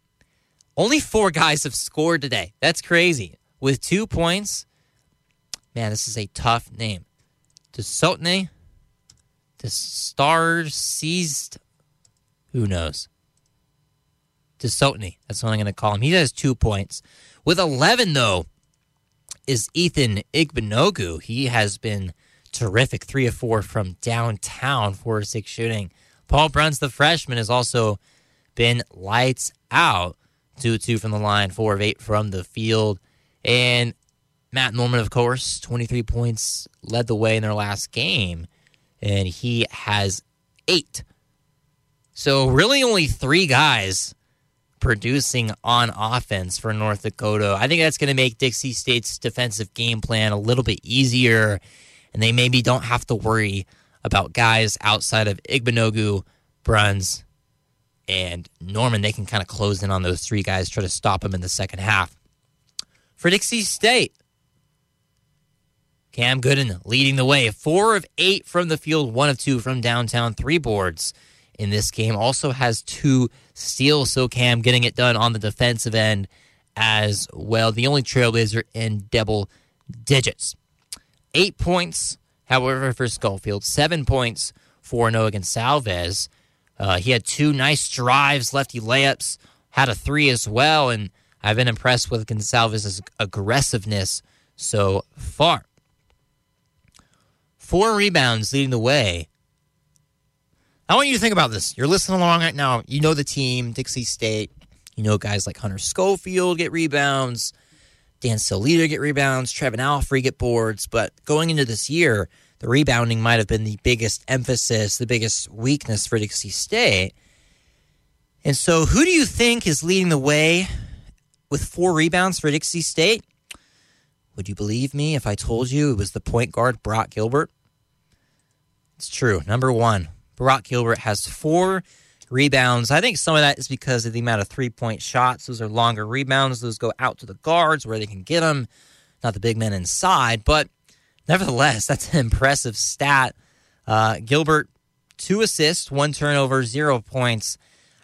only 4 guys have scored today. That's crazy. With 2 points, man, this is a tough name. Tsotne. The star seized, who knows? Tsotne, that's what I'm going to call him. He has 2 points. With 11, though, is Ethan Igbenugo. He has been terrific, 3 of 4 from downtown, 4 of 6 shooting. Paul Bruns, the freshman, has also been lights out, 2 of 2 from the line, 4 of 8 from the field. And Matt Norman, of course, 23 points, led the way in their last game. And he has 8. So really only 3 guys producing on offense for North Dakota. I think that's going to make Dixie State's defensive game plan a little bit easier, and they maybe don't have to worry about guys outside of Igbenugo, Bruns, and Norman. They can kind of close in on those 3 guys, try to stop them in the second half. For Dixie State, Cam Gooden leading the way. 4 of 8 from the field, 1 of 2 from downtown, 3 boards in this game. Also has 2 steals, so Cam getting it done on the defensive end as well. The only Trailblazer in double digits. 8 points, however, for Schofield. 7 points for Noah Gonsalves. He had 2 nice drives, lefty layups, had a 3 as well, and I've been impressed with Gonsalves' aggressiveness so far. 4 rebounds leading the way. I want you to think about this. You're listening along right now. You know the team, Dixie State. You know guys like Hunter Schofield get rebounds. Dansel Leader get rebounds. Trevin Alfrey get boards. But going into this year, the rebounding might have been the biggest emphasis, the biggest weakness for Dixie State. And so who do you think is leading the way with 4 rebounds for Dixie State? Would you believe me if I told you it was the point guard Brock Gilbert? It's true. Number one, Brock Gilbert has 4 rebounds. I think some of that is because of the amount of three-point shots. Those are longer rebounds. Those go out to the guards where they can get them, not the big men inside. But nevertheless, that's an impressive stat. Gilbert, 2 assists, 1 turnover, 0 points.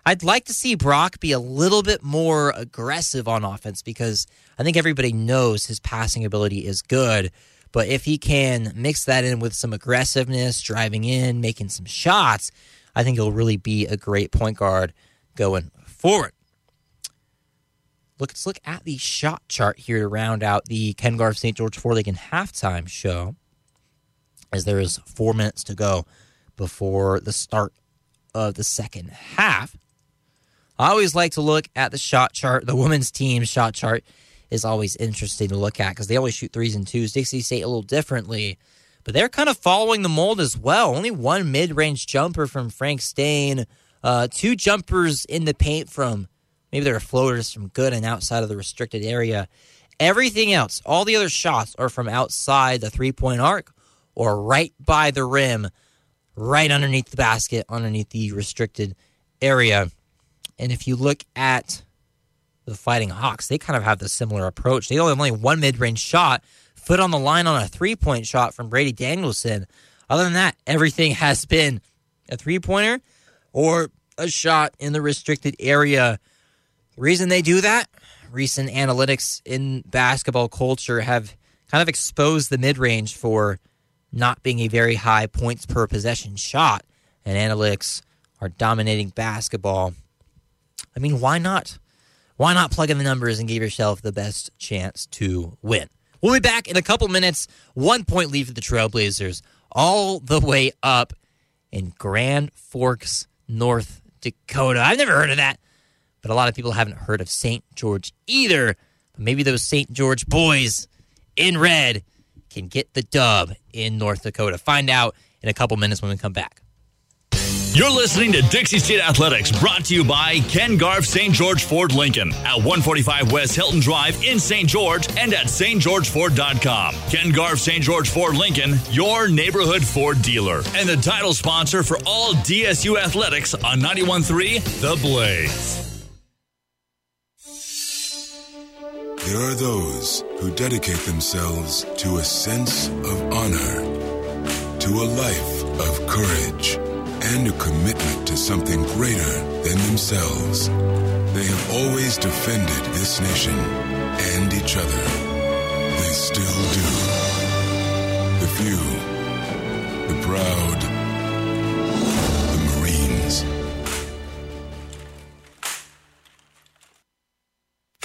I'd like to see Brock be a little bit more aggressive on offense because I think everybody knows his passing ability is good. But if he can mix that in with some aggressiveness, driving in, making some shots, I think he'll really be a great point guard going forward. Let's look at the shot chart here to round out the Ken Garff St. George Ford Lincoln halftime show, as there is 4 minutes to go before the start of the second half. I always like to look at the shot chart. The women's team shot chart is always interesting to look at because they always shoot 3s and 2s. Dixie State a little differently, but they're kind of following the mold as well. Only 1 mid-range jumper from Frank Staine, 2 jumpers in the paint from, maybe there are floaters from Gooden outside of the restricted area. Everything else, all the other shots are from outside the three-point arc or right by the rim, right underneath the basket, underneath the restricted area. And if you look at the Fighting Hawks, they kind of have the similar approach. They only have 1 mid-range shot, foot on the line on a three-point shot from Brady Danielson. Other than that, everything has been a three-pointer or a shot in the restricted area. The reason they do that, recent analytics in basketball culture have kind of exposed the mid-range for not being a very high points per possession shot, and analytics are dominating basketball. I mean, why not? Why not plug in the numbers and give yourself the best chance to win? We'll be back in a couple minutes. 1-point lead for the Trailblazers all the way up in Grand Forks, North Dakota. I've never heard of that, but a lot of people haven't heard of St. George either. But maybe those St. George boys in red can get the dub in North Dakota. Find out in a couple minutes when we come back. You're listening to Dixie State Athletics, brought to you by Ken Garff St. George Ford Lincoln at 145 West Hilton Drive in St. George and at stgeorgeford.com. Ken Garff St. George Ford Lincoln, your neighborhood Ford dealer, and the title sponsor for all DSU athletics on 91.3 The Blaze. There are those who dedicate themselves to a sense of honor, to a life of courage, and a commitment to something greater than themselves. They have always defended this nation and each other. They still do. The few, the proud, the Marines.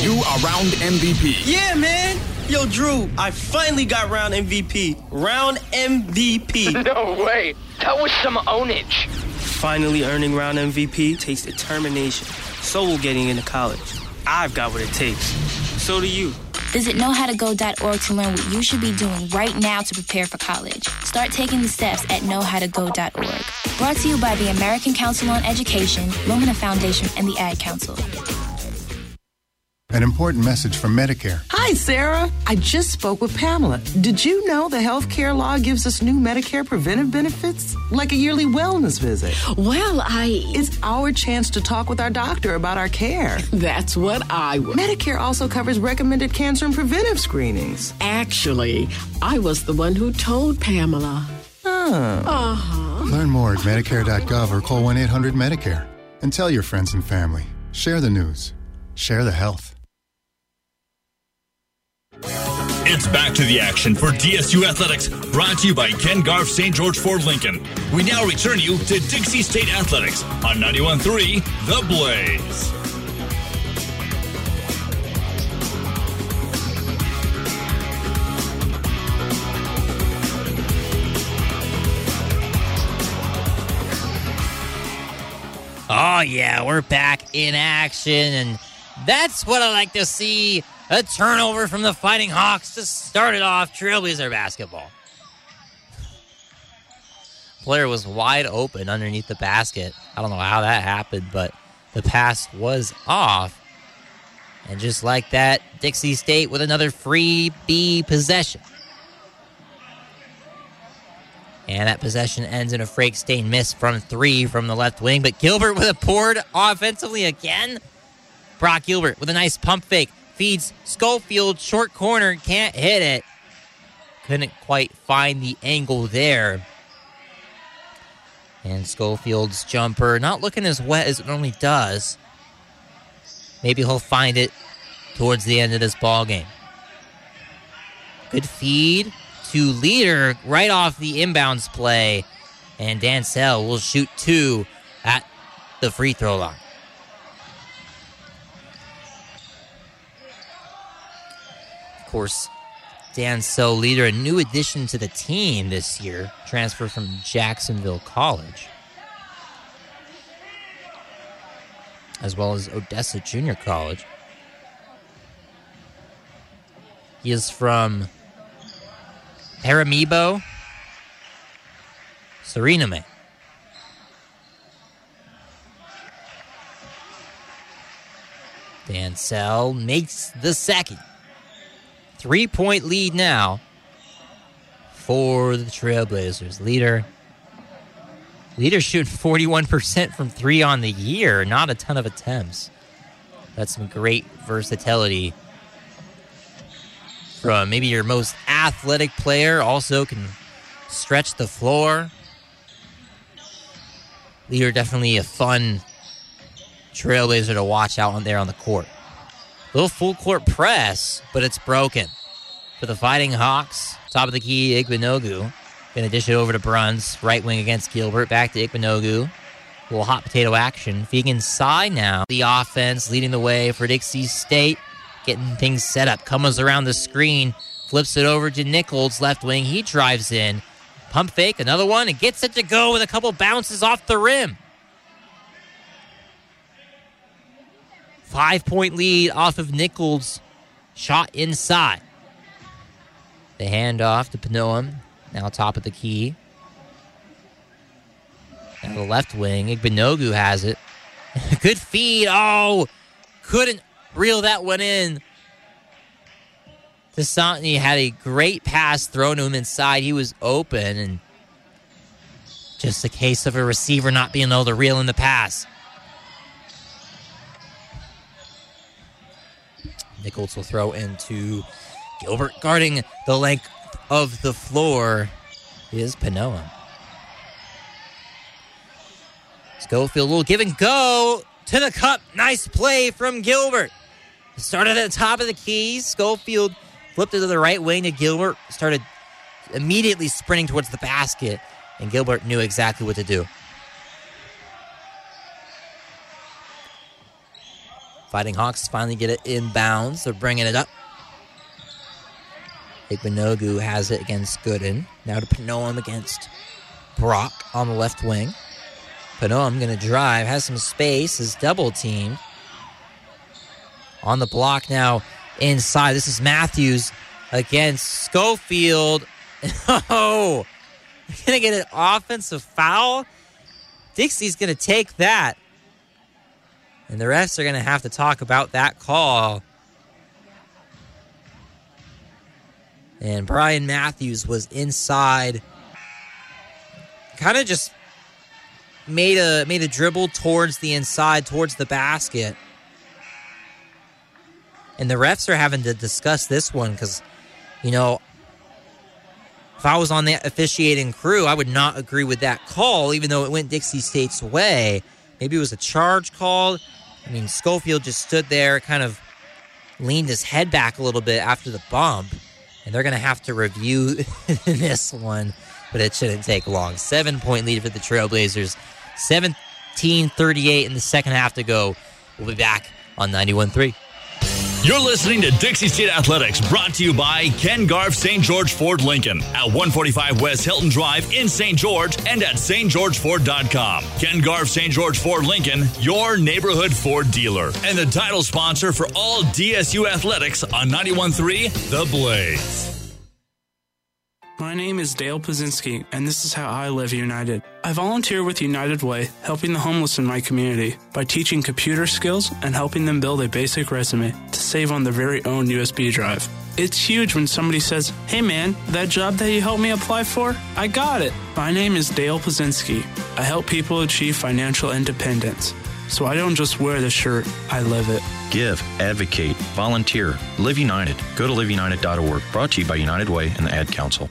You are round MVP. Yeah, man. Yo, Drew, I finally got round MVP. Round MVP. No way. That was some ownage. Finally earning round MVP takes determination. So will getting into college. I've got what it takes. So do you. Visit knowhowtogo.org to learn what you should be doing right now to prepare for college. Start taking the steps at knowhowtogo.org. Brought to you by the American Council on Education, Lumina Foundation, and the Ad Council. An important message from Medicare. Hi, Sarah. I just spoke with Pamela. Did you know the healthcare law gives us new Medicare preventive benefits? Like a yearly wellness visit. Well, It's our chance to talk with our doctor about our care. That's what I would. Medicare also covers recommended cancer and preventive screenings. Actually, I was the one who told Pamela. Oh. Uh-huh. Learn more at Medicare.gov or call 1-800-MEDICARE. And tell your friends and family. Share the news. Share the health. It's back to the action for DSU Athletics, brought to you by Ken Garff St. George Ford Lincoln. We now return you to Dixie State Athletics on 91.3 The Blaze. Oh, yeah, we're back in action, and that's what I like to see. A turnover from the Fighting Hawks to start it off Trailblazer basketball. Player was wide open underneath the basket. I don't know how that happened, but the pass was off. And just like that, Dixie State with another freebie possession. And that possession ends in a Frank Staine miss from three from the left wing. But Gilbert with a board offensively again. Brock Gilbert with a nice pump fake. Feeds Schofield, short corner, can't hit it. Couldn't quite find the angle there. And Schofield's jumper not looking as wet as it normally does. Maybe he'll find it towards the end of this ball game. Good feed to Leader right off the inbounds play. And Dansel will shoot two at the free throw line. Of course, Dansel Leader, a new addition to the team this year, transfer from Jacksonville College, as well as Odessa Junior College. He is from Paramaribo, Suriname. Dansel makes the second. Three-point lead now for the Trailblazers. Leader shooting 41% from three on the year. Not a ton of attempts. That's some great versatility from maybe your most athletic player. Also can stretch the floor. Leader definitely a fun Trailblazer to watch out on there on the court. Little full court press, but it's broken. For the Fighting Hawks, top of the key, Igbenugo. Going to dish it over to Bruns. Right wing against Gilbert. Back to Igbenugo. Little hot potato action. Feeding inside now. The offense leading the way for Dixie State. Getting things set up. Cummins around the screen. Flips it over to Nichols. Left wing. He drives in. Pump fake. Another one. And gets it to go with a couple bounces off the rim. 5-point lead off of Nichols' shot inside. The handoff to Panoam. Now top of the key. Now the left wing. Igbenugo has it. Good feed. Oh, couldn't reel that one in. Tsotne had a great pass thrown to him inside. He was open, and just a case of a receiver not being able to reel in the pass. Nichols will throw into Gilbert, guarding the length of the floor is Panoam. Schofield will give and go to the cup. Nice play from Gilbert. Started at the top of the key. Schofield flipped it to the right wing to Gilbert. Started immediately sprinting towards the basket, and Gilbert knew exactly what to do. Fighting Hawks finally get it inbounds. They're bringing it up. Igbenugo has it against Gooden. Now to Panoam against Brock on the left wing. Panoam going to drive. Has some space. Is double teamed. On the block now inside. This is Matthews against Schofield. Oh! They're going to get an offensive foul. Dixie's going to take that. And the refs are going to have to talk about that call. And Brian Matthews was inside. Kind of just made a dribble towards the inside, towards the basket. And the refs are having to discuss this one because, you know, if I was on the officiating crew, I would not agree with that call, even though it went Dixie State's way. Maybe it was a charge called. I mean, Schofield just stood there, kind of leaned his head back a little bit after the bump. and they're going to have to review this one, but it shouldn't take long. 7-point lead for the Trailblazers. 17:38 in the second half to go. We'll be back on 91.3. You're listening to Dixie State Athletics, brought to you by Ken Garff St. George Ford Lincoln at 145 West Hilton Drive in St. George and at stgeorgeford.com. Ken Garff St. George Ford Lincoln, your neighborhood Ford dealer, and the title sponsor for all DSU athletics on 91.3 The Blaze. My name is Dale Pazinski, and this is how I live United. I volunteer with United Way, helping the homeless in my community by teaching computer skills and helping them build a basic resume to save on their very own USB drive. It's huge when somebody says, "Hey man, that job that you helped me apply for, I got it." My name is Dale Pazinski. I help people achieve financial independence. So I don't just wear the shirt, I live it. Give, advocate, volunteer, Live United. Go to liveunited.org. Brought to you by United Way and the Ad Council.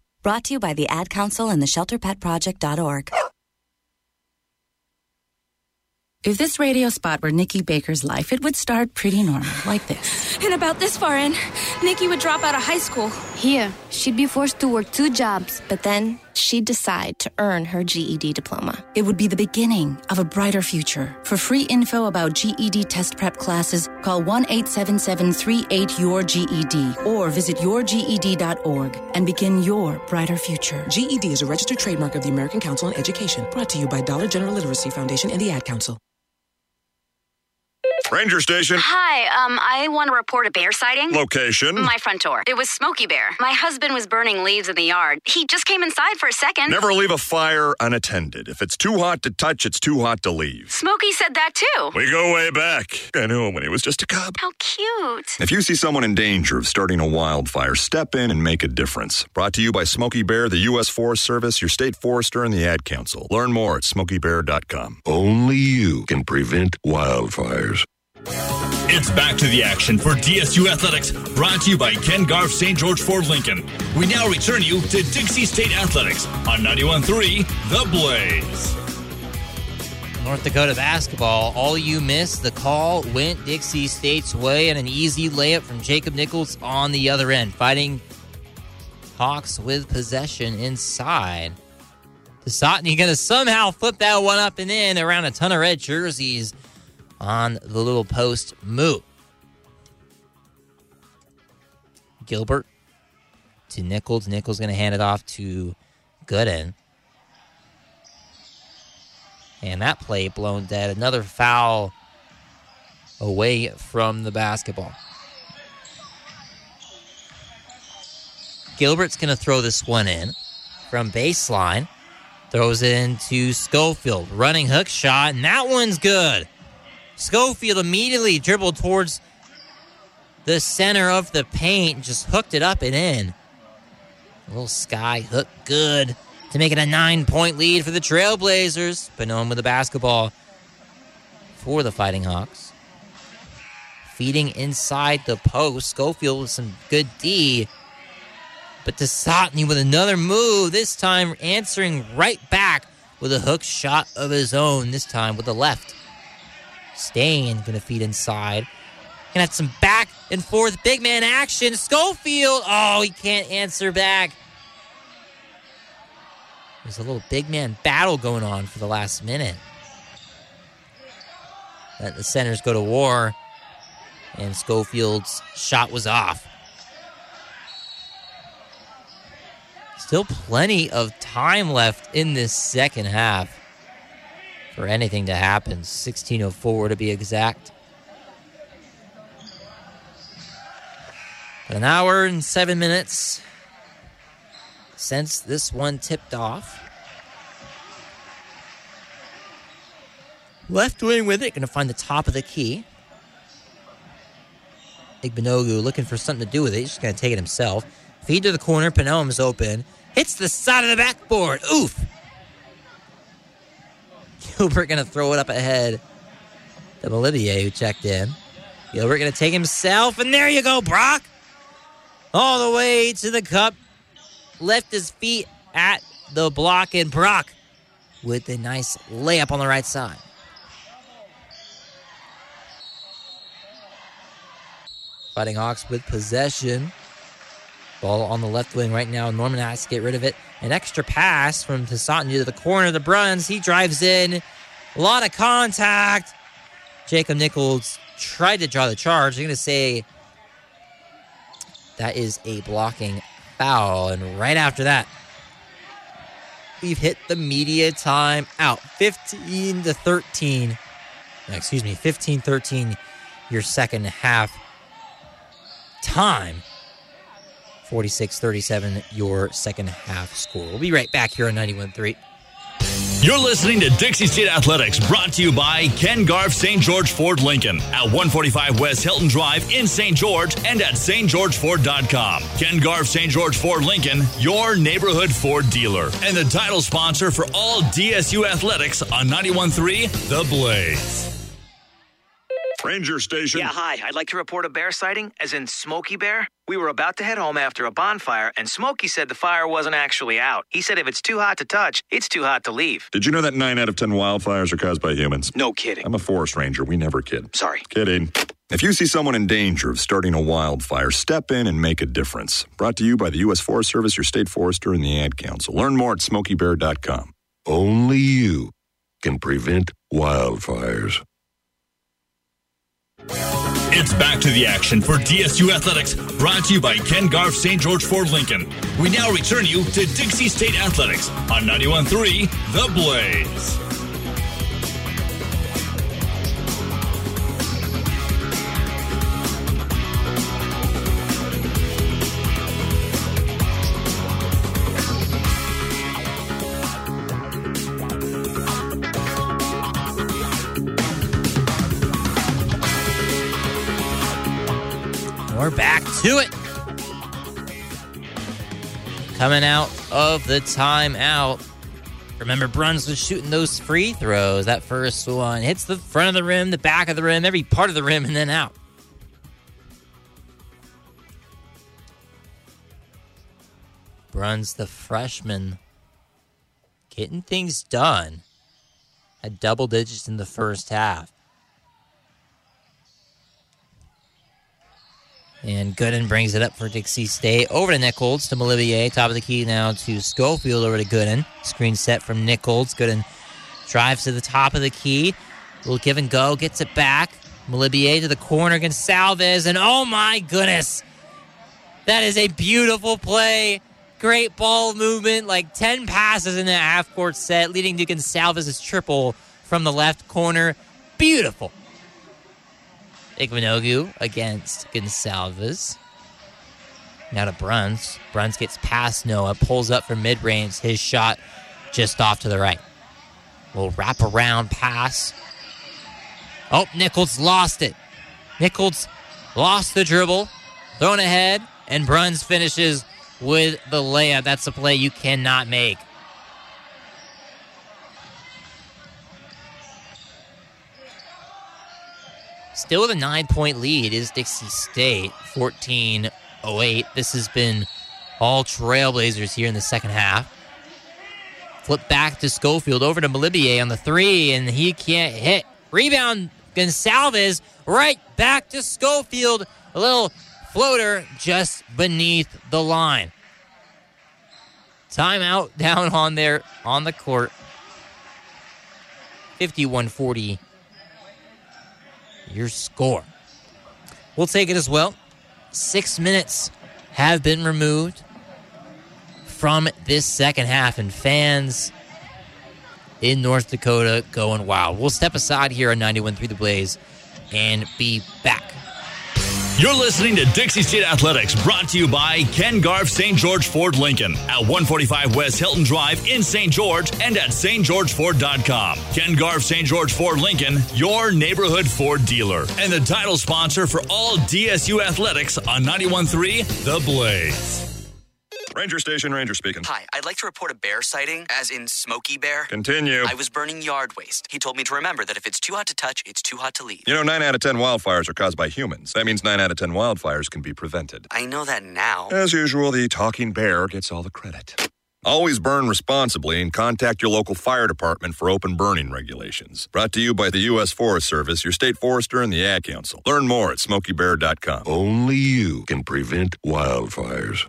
Brought to you by the Ad Council and the ShelterPetProject.org. If this radio spot were Nikki Baker's life, it would start pretty normal, like this. And about this far in, Nikki would drop out of high school. Here, she'd be forced to work 2 jobs, but then she'd decide to earn her GED diploma. It would be the beginning of a brighter future. For free info about GED test prep classes, call 1-877-38-YOUR-GED or visit yourged.org and begin your brighter future. GED is a registered trademark of the American Council on Education, brought to you by Dollar General Literacy Foundation and the Ad Council. Ranger Station. Hi, I want to report a bear sighting. Location? My front door. It was Smokey Bear. My husband was burning leaves in the yard. He just came inside for a second. Never leave a fire unattended. If it's too hot to touch, it's too hot to leave. Smokey said that too. We go way back. I knew him when he was just a cub. How cute. If you see someone in danger of starting a wildfire, step in and make a difference. Brought to you by Smokey Bear, the U.S. Forest Service, your state forester, and the Ad Council. Learn more at smokeybear.com. Only you can prevent wildfires. It's back to the action for DSU Athletics, brought to you by Ken Garff St. George Ford Lincoln. We now return you to Dixie State Athletics on 91.3 The Blaze. North Dakota basketball, all you missed, the call went Dixie State's way and an easy layup from Jacob Nichols on the other end, fighting Hawks with possession inside. Tsotne going to somehow flip that one up and in around a ton of red jerseys on the little post move. Gilbert to Nichols. Nichols going to hand it off to Gooden. And that play blown dead. Another foul away from the basketball. Gilbert's going to throw this one in from baseline. Throws it into Schofield. Running hook shot, and that one's good. Schofield immediately dribbled towards the center of the paint, just hooked it up and in. A little sky hook, good, to make it a 9-point lead for the Trailblazers. Panoam with the basketball for the Fighting Hawks. Feeding inside the post, Schofield with some good D. But Tsotne with another move, this time answering right back with a hook shot of his own, this time with the left. Staine going to feed inside. Going to have some back and forth big man action. Schofield. Oh, he can't answer back. There's a little big man battle going on for the last minute. Let the centers go to war. And Schofield's shot was off. Still plenty of time left in this second half for anything to happen. 16:04 to be exact. But an hour and 7 minutes since this one tipped off. Left wing with it, going to find the top of the key. Igbenugo looking for something to do with it. He's just going to take it himself. Feed to the corner. Panoam's open. Hits the side of the backboard. Oof. Gilbert going to throw it up ahead to Molabia, who checked in. Gilbert going to take himself, and there you go, Brock. All the way to the cup. Left his feet at the block, and Brock with a nice layup on the right side. Fighting Hawks with possession. Ball on the left wing right now. Norman has to get rid of it. An extra pass from Tsotne to the corner of the Bruns. He drives in. A lot of contact. Jacob Nichols tried to draw the charge. They're going to say that is a blocking foul. And right after that, we've hit the media time out. 15-13. Excuse me, 15-13, your second half. Time 46-37, your second half score. We'll be right back here on 91.3. You're listening to Dixie State Athletics, brought to you by Ken Garff St. George Ford Lincoln at 145 West Hilton Drive in St. George and at stgeorgeford.com. Ken Garff St. George Ford Lincoln, your neighborhood Ford dealer, and the title sponsor for all DSU athletics on 91.3 The Blaze. Ranger Station. Yeah, hi. I'd like to report a bear sighting, as in Smokey Bear. We were about to head home after a bonfire, and Smokey said the fire wasn't actually out. He said if it's too hot to touch, it's too hot to leave. Did you know that 9 out of 10 wildfires are caused by humans? No kidding. I'm a forest ranger. We never kid. Sorry. Kidding. If you see someone in danger of starting a wildfire, step in and make a difference. Brought to you by the U.S. Forest Service, your state forester, and the Ad Council. Learn more at SmokeyBear.com. Only you can prevent wildfires. It's back to the action for DSU Athletics, brought to you by Ken Garff St. George Ford Lincoln. We now return you to Dixie State Athletics on 91.3 The Blaze. We're back to it. Coming out of the timeout. Remember, Bruns was shooting those free throws. That first one hits the front of the rim, the back of the rim, every part of the rim, and then out. Bruns, the freshman, getting things done at double digits in the first half. And Gooden brings it up for Dixie State. Over to Nichols, to Molabia. Top of the key now to Schofield, over to Gooden. Screen set from Nichols. Gooden drives to the top of the key. Little give and go, gets it back. Molabia to the corner, Gonsalves. And oh my goodness, that is a beautiful play. Great ball movement, like 10 passes in that half-court set, leading to Gonsalves' triple from the left corner. Beautiful. Igbenugo against Gonsalves. Now to Bruns. Bruns gets past Noah, pulls up from mid-range. His shot just off to the right. Little wrap-around pass. Oh, Nichols lost it. Nichols lost the dribble. Thrown ahead, and Bruns finishes with the layup. That's a play you cannot make. Still with a 9-point lead is Dixie State, 14-08. This has been all Trailblazers here in the second half. Flip back to Schofield, over to Molabia on the three, and he can't hit. Rebound, Gonsalves, right back to Schofield. A little floater just beneath the line. Timeout down on there on the court. 51-40. Your score. We'll take it as well. 6 minutes have been removed from this second half, and fans in North Dakota going wild. We'll step aside here on 91.3 The Blaze and be back. You're listening to Dixie State Athletics, brought to you by Ken Garff St. George Ford Lincoln at 145 West Hilton Drive in St. George and at stgeorgeford.com. Ken Garff St. George Ford Lincoln, your neighborhood Ford dealer, and the title sponsor for all DSU athletics on 91.3 The Blaze. Ranger Station, Ranger speaking. Hi, I'd like to report a bear sighting, as in Smokey Bear. Continue. I was burning yard waste. He told me to remember that if it's too hot to touch, it's too hot to leave. You know, 9 out of 10 wildfires are caused by humans. That means 9 out of 10 wildfires can be prevented. I know that now. As usual, the talking bear gets all the credit. Always burn responsibly and contact your local fire department for open burning regulations. Brought to you by the U.S. Forest Service, your state forester, and the Ad Council. Learn more at SmokeyBear.com. Only you can prevent wildfires.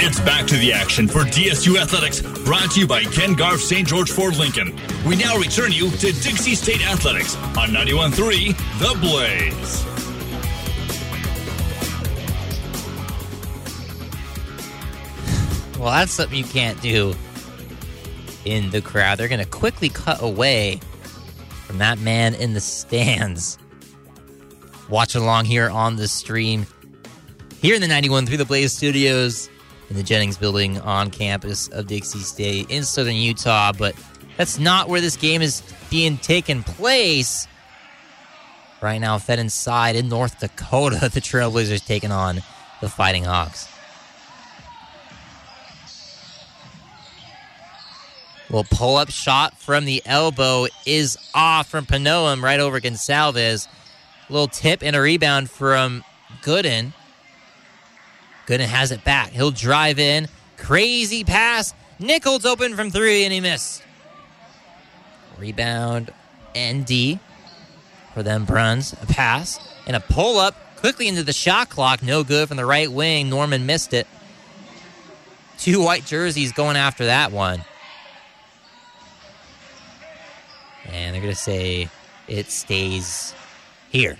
It's back to the action for DSU Athletics, brought to you by Ken Garff St. George Ford Lincoln. We now return you to Dixie State Athletics on 91.3 The Blaze. Well, that's something you can't do in the crowd. They're going to quickly cut away from that man in the stands. Watch along here on the stream, here in the 91.3 The Blaze Studios in the Jennings Building on campus of Dixie State in southern Utah. But that's not where this game is being taken place. Right now, fed inside in North Dakota, the Trailblazers taking on the Fighting Hawks. Well, pull-up shot from the elbow is off from Panoam right over Gonsalves. Little tip and a rebound from Gooden. Gooden has it back. He'll drive in. Crazy pass. Nichols open from three, and he missed. Rebound ND for them Bruns. A pass and a pull-up quickly into the shot clock. No good from the right wing. Norman missed it. Two white jerseys going after that one. And they're going to say it stays here.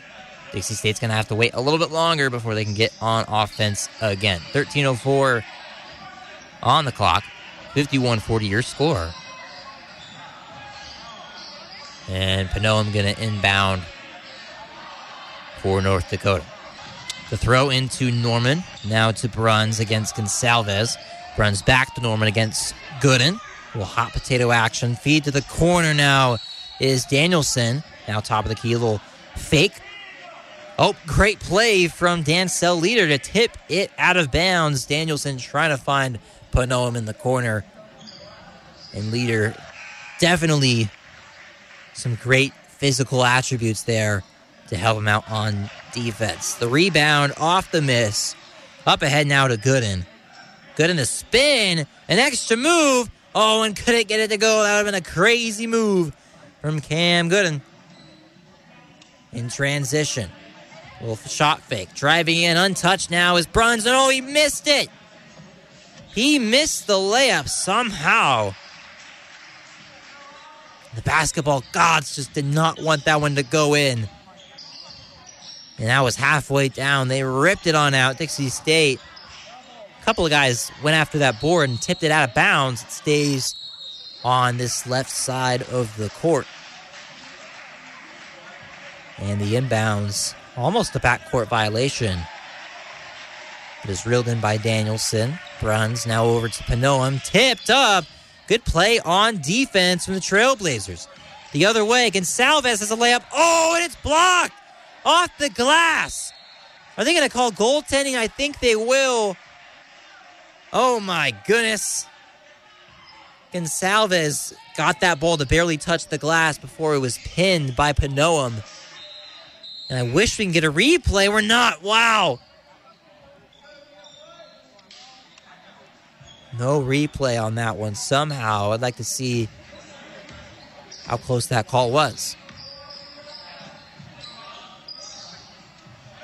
Dixie State's going to have to wait a little bit longer before they can get on offense again. 13:04 on the clock. 51-40 your score. And Panoam going to inbound for North Dakota. The throw into Norman. Now to Bruns against Gonsalves. Bruns back to Norman against Gooden. Well, hot potato action. Feed to the corner now is Danielson. Now top of the key, a little fake. Oh, great play from Dansel Leader to tip it out of bounds. Danielson trying to find Panoam in the corner. And Leader, definitely some great physical attributes there to help him out on defense. The rebound off the miss. Up ahead now to Gooden. Gooden to spin. An extra move. Oh, and couldn't get it to go. That would have been a crazy move from Cam Gooden. In transition. Little shot fake. Driving in, untouched now is Bruns. And oh, he missed it. He missed the layup somehow. The basketball gods just did not want that one to go in. And that was halfway down. They ripped it on out. Dixie State. A couple of guys went after that board and tipped it out of bounds. It stays on this left side of the court. And the inbounds, almost a backcourt violation. It is reeled in by Danielson. Bruns now over to Panoam. Tipped up. Good play on defense from the Trailblazers. The other way, Gonsalves has a layup. Oh, and it's blocked off the glass. Are they going to call goaltending? I think they will. Oh, my goodness. Gonsalves got that ball to barely touch the glass before it was pinned by Panoam. And I wish we can get a replay. We're not. Wow. No replay on that one somehow. I'd like to see how close that call was.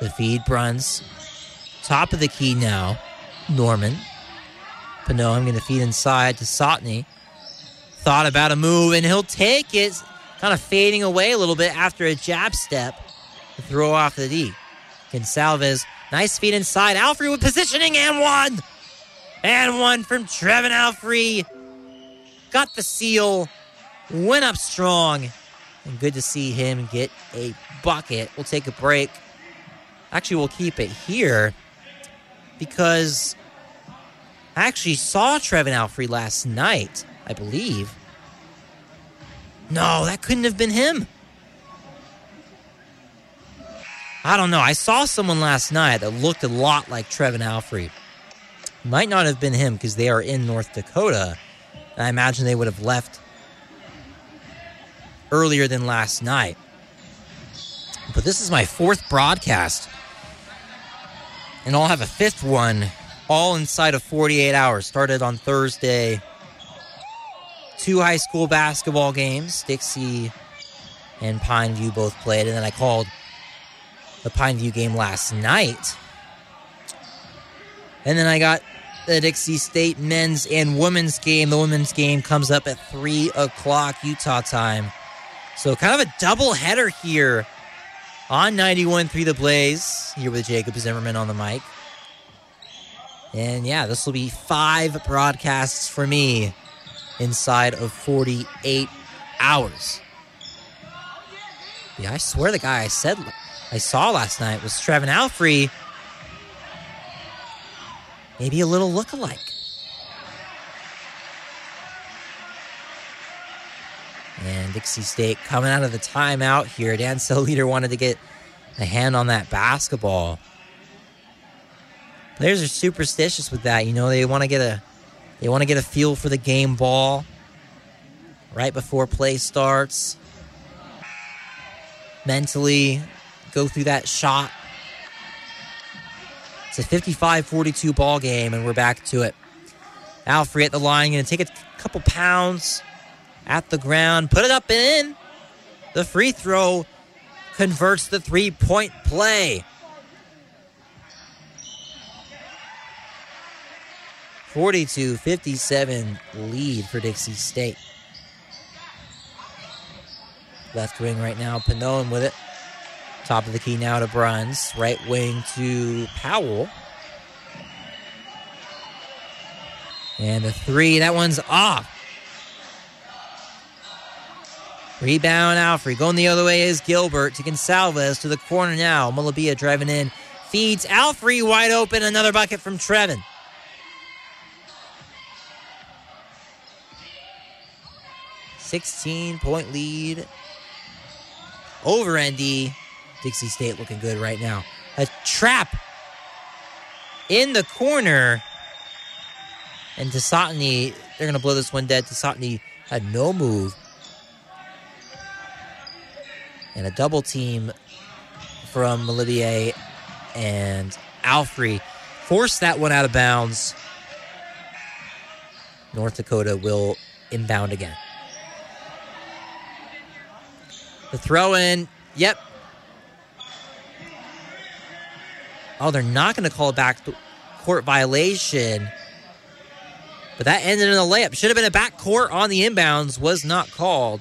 The feed, Bruns. Top of the key now. Norman. Panoam going to feed inside to Tsotne. Thought about a move, and he'll take it. Kind of fading away a little bit after a jab step. The throw off the D. Gonsalves, nice feed inside. Alfrey with positioning, and one! And one from Trevin Alfrey. Got the seal. Went up strong. And good to see him get a bucket. We'll take a break. Actually, we'll keep it here. Because I actually saw Trevin Alfrey last night, I believe. No, that couldn't have been him. I don't know. I saw someone last night that looked a lot like Trevin Alfrey. Might not have been him because they are in North Dakota. I imagine they would have left earlier than last night. But this is my fourth broadcast. And I'll have a fifth one all inside of 48 hours. Started on Thursday. Two high school basketball games. Dixie and Pineview both played. And then I called the Pineview game last night. And then I got the Dixie State men's and women's game. The women's game comes up at 3 o'clock Utah time. So kind of a double header here on 91.3 The Blaze. Here with Jacob Zimmerman on the mic. And yeah, this will be 5 broadcasts for me inside of 48 hours. Yeah, I swear the guy I saw last night was Trevin Alfrey. Maybe a little look-alike. And Dixie State coming out of the timeout here. Dansel Leader wanted to get a hand on that basketball. Players are superstitious with that. You know, they want to get a feel for the game ball right before play starts. Mentally go through that shot. It's a 55-42 ball game, and we're back to it. Alfrey at the line, going to take a couple pounds at the ground, put it up and in. The free throw converts the three-point play. 42-57 lead for Dixie State. Left wing right now, Panoam with it. Top of the key now to Bruns. Right wing to Powell. And a three. That one's off. Rebound, Alfrey. Going the other way is Gilbert to Gonsalves to the corner now. Molabia driving in. Feeds Alfrey wide open. Another bucket from Trevin. Sixteen-point lead over ND. Dixie State looking good right now. A trap in the corner. And Tsotne, they're going to blow this one dead. Tsotne had no move. And a double team from Olivier and Alfrey. Forced that one out of bounds. North Dakota will inbound again. The throw in. Yep. Oh, they're not going to call back the court violation. But that ended in a layup. Should have been a back court on the inbounds. Was not called.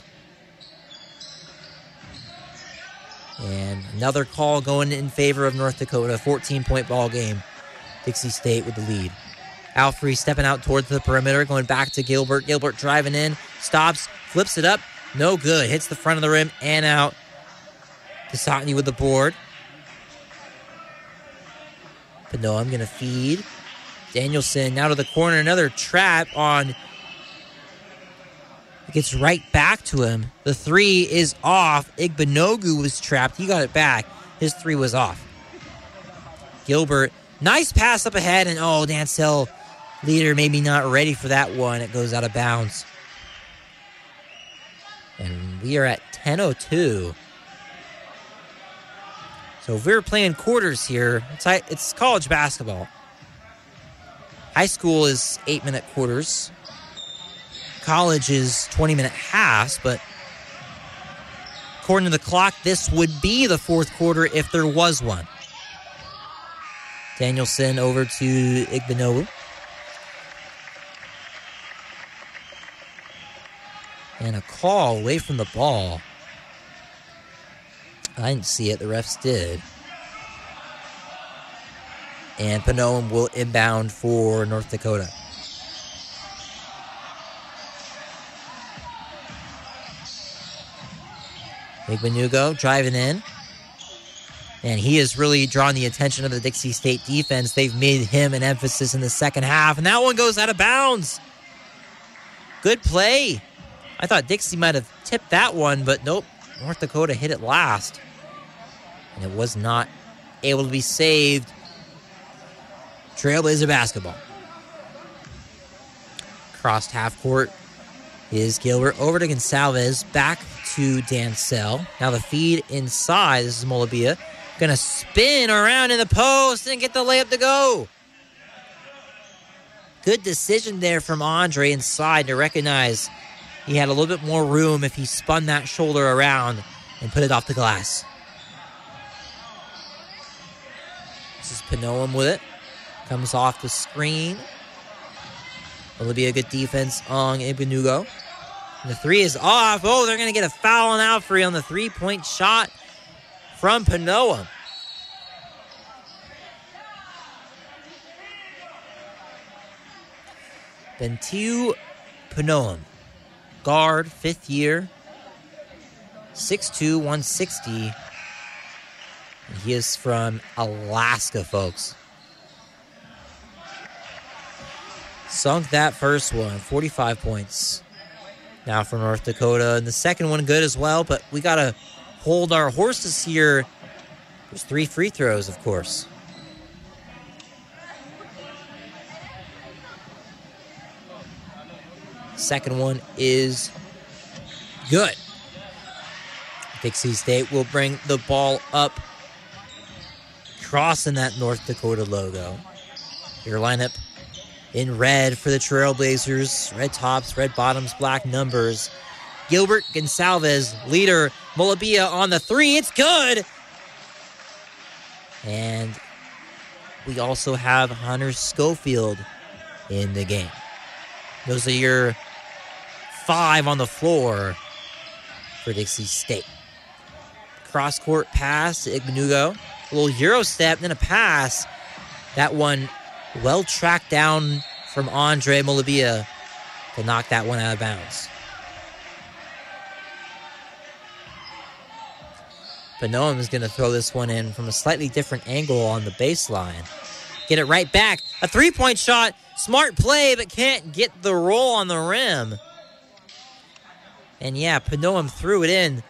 And another call going in favor of North Dakota. 14-point ball game. Dixie State with the lead. Alfrey stepping out towards the perimeter. Going back to Gilbert. Gilbert driving in. Stops. Flips it up. No good. Hits the front of the rim and out. Tsotne with the board. No, I'm going to feed. Danielson out of the corner. Another trap on. It gets right back to him. The three is off. Igbenugo was trapped. He got it back. His three was off. Gilbert. Nice pass up ahead. And, oh, Dansel Leader maybe not ready for that one. It goes out of bounds. And we are at 10:02. So if we were playing quarters here, it's college basketball. High school is 8-minute quarters. College is 20-minute halves, but according to the clock, this would be the fourth quarter if there was one. Danielson over to Igbenugo. And a call away from the ball. I didn't see it. The refs did. And Panoam will inbound for North Dakota. Igbenugo driving in. And he has really drawn the attention of the Dixie State defense. They've made him an emphasis in the second half. And that one goes out of bounds. Good play. I thought Dixie might have tipped that one, but nope. North Dakota hit it last. and it was not able to be saved. Trailblazer basketball. Crossed half court is Gilbert over to Gonsalves, back to Dansel. Now the feed inside. This is Molabia. Going to spin around in the post and get the layup to go. Good decision there from Andre inside to recognize he had a little bit more room if he spun that shoulder around and put it off the glass. This is Panoam with it. Comes off the screen. It'll be a good defense on Igbenugo. The three is off. Oh, they're going to get a foul on Alfrey on the three-point shot from Panoam. Bentiu Panoam, guard, fifth year, 6'2", 160. And he is from Alaska, folks. Sunk that first one, 45 points. Now for North Dakota. And the second one good as well, but we got to hold our horses here. There's three free throws, of course. Second one is good. Dixie State will bring the ball up, crossing that North Dakota logo. Your lineup in red for the Trailblazers. Red tops, red bottoms, black numbers. Gilbert, Gonsalves, Leader, Molabia on the three. It's good! And we also have Hunter Schofield in the game. Those are your five on the floor for Dixie State. Cross-court pass, Igbenugo. A little Euro step, then a pass. That one well tracked down from Andre Molabia to knock that one out of bounds. Panoam is going to throw this one in from a slightly different angle on the baseline. Get it right back. A three-point shot. Smart play, but can't get the roll on the rim. And yeah, Panoam threw it in.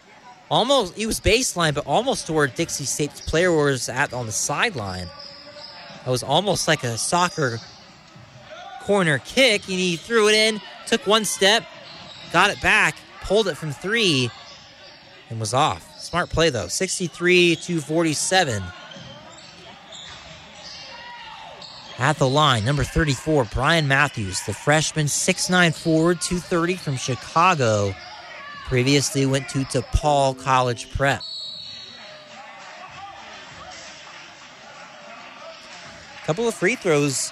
Almost, he was baseline, but almost to where Dixie State's player was at on the sideline. It was almost like a soccer corner kick, and he threw it in, took one step, got it back, pulled it from three, and was off. Smart play, though. 63-47. At the line, number 34, Brian Matthews, the freshman, 6'9 forward, 230 from Chicago. Previously went to DePaul College Prep. Couple of free throws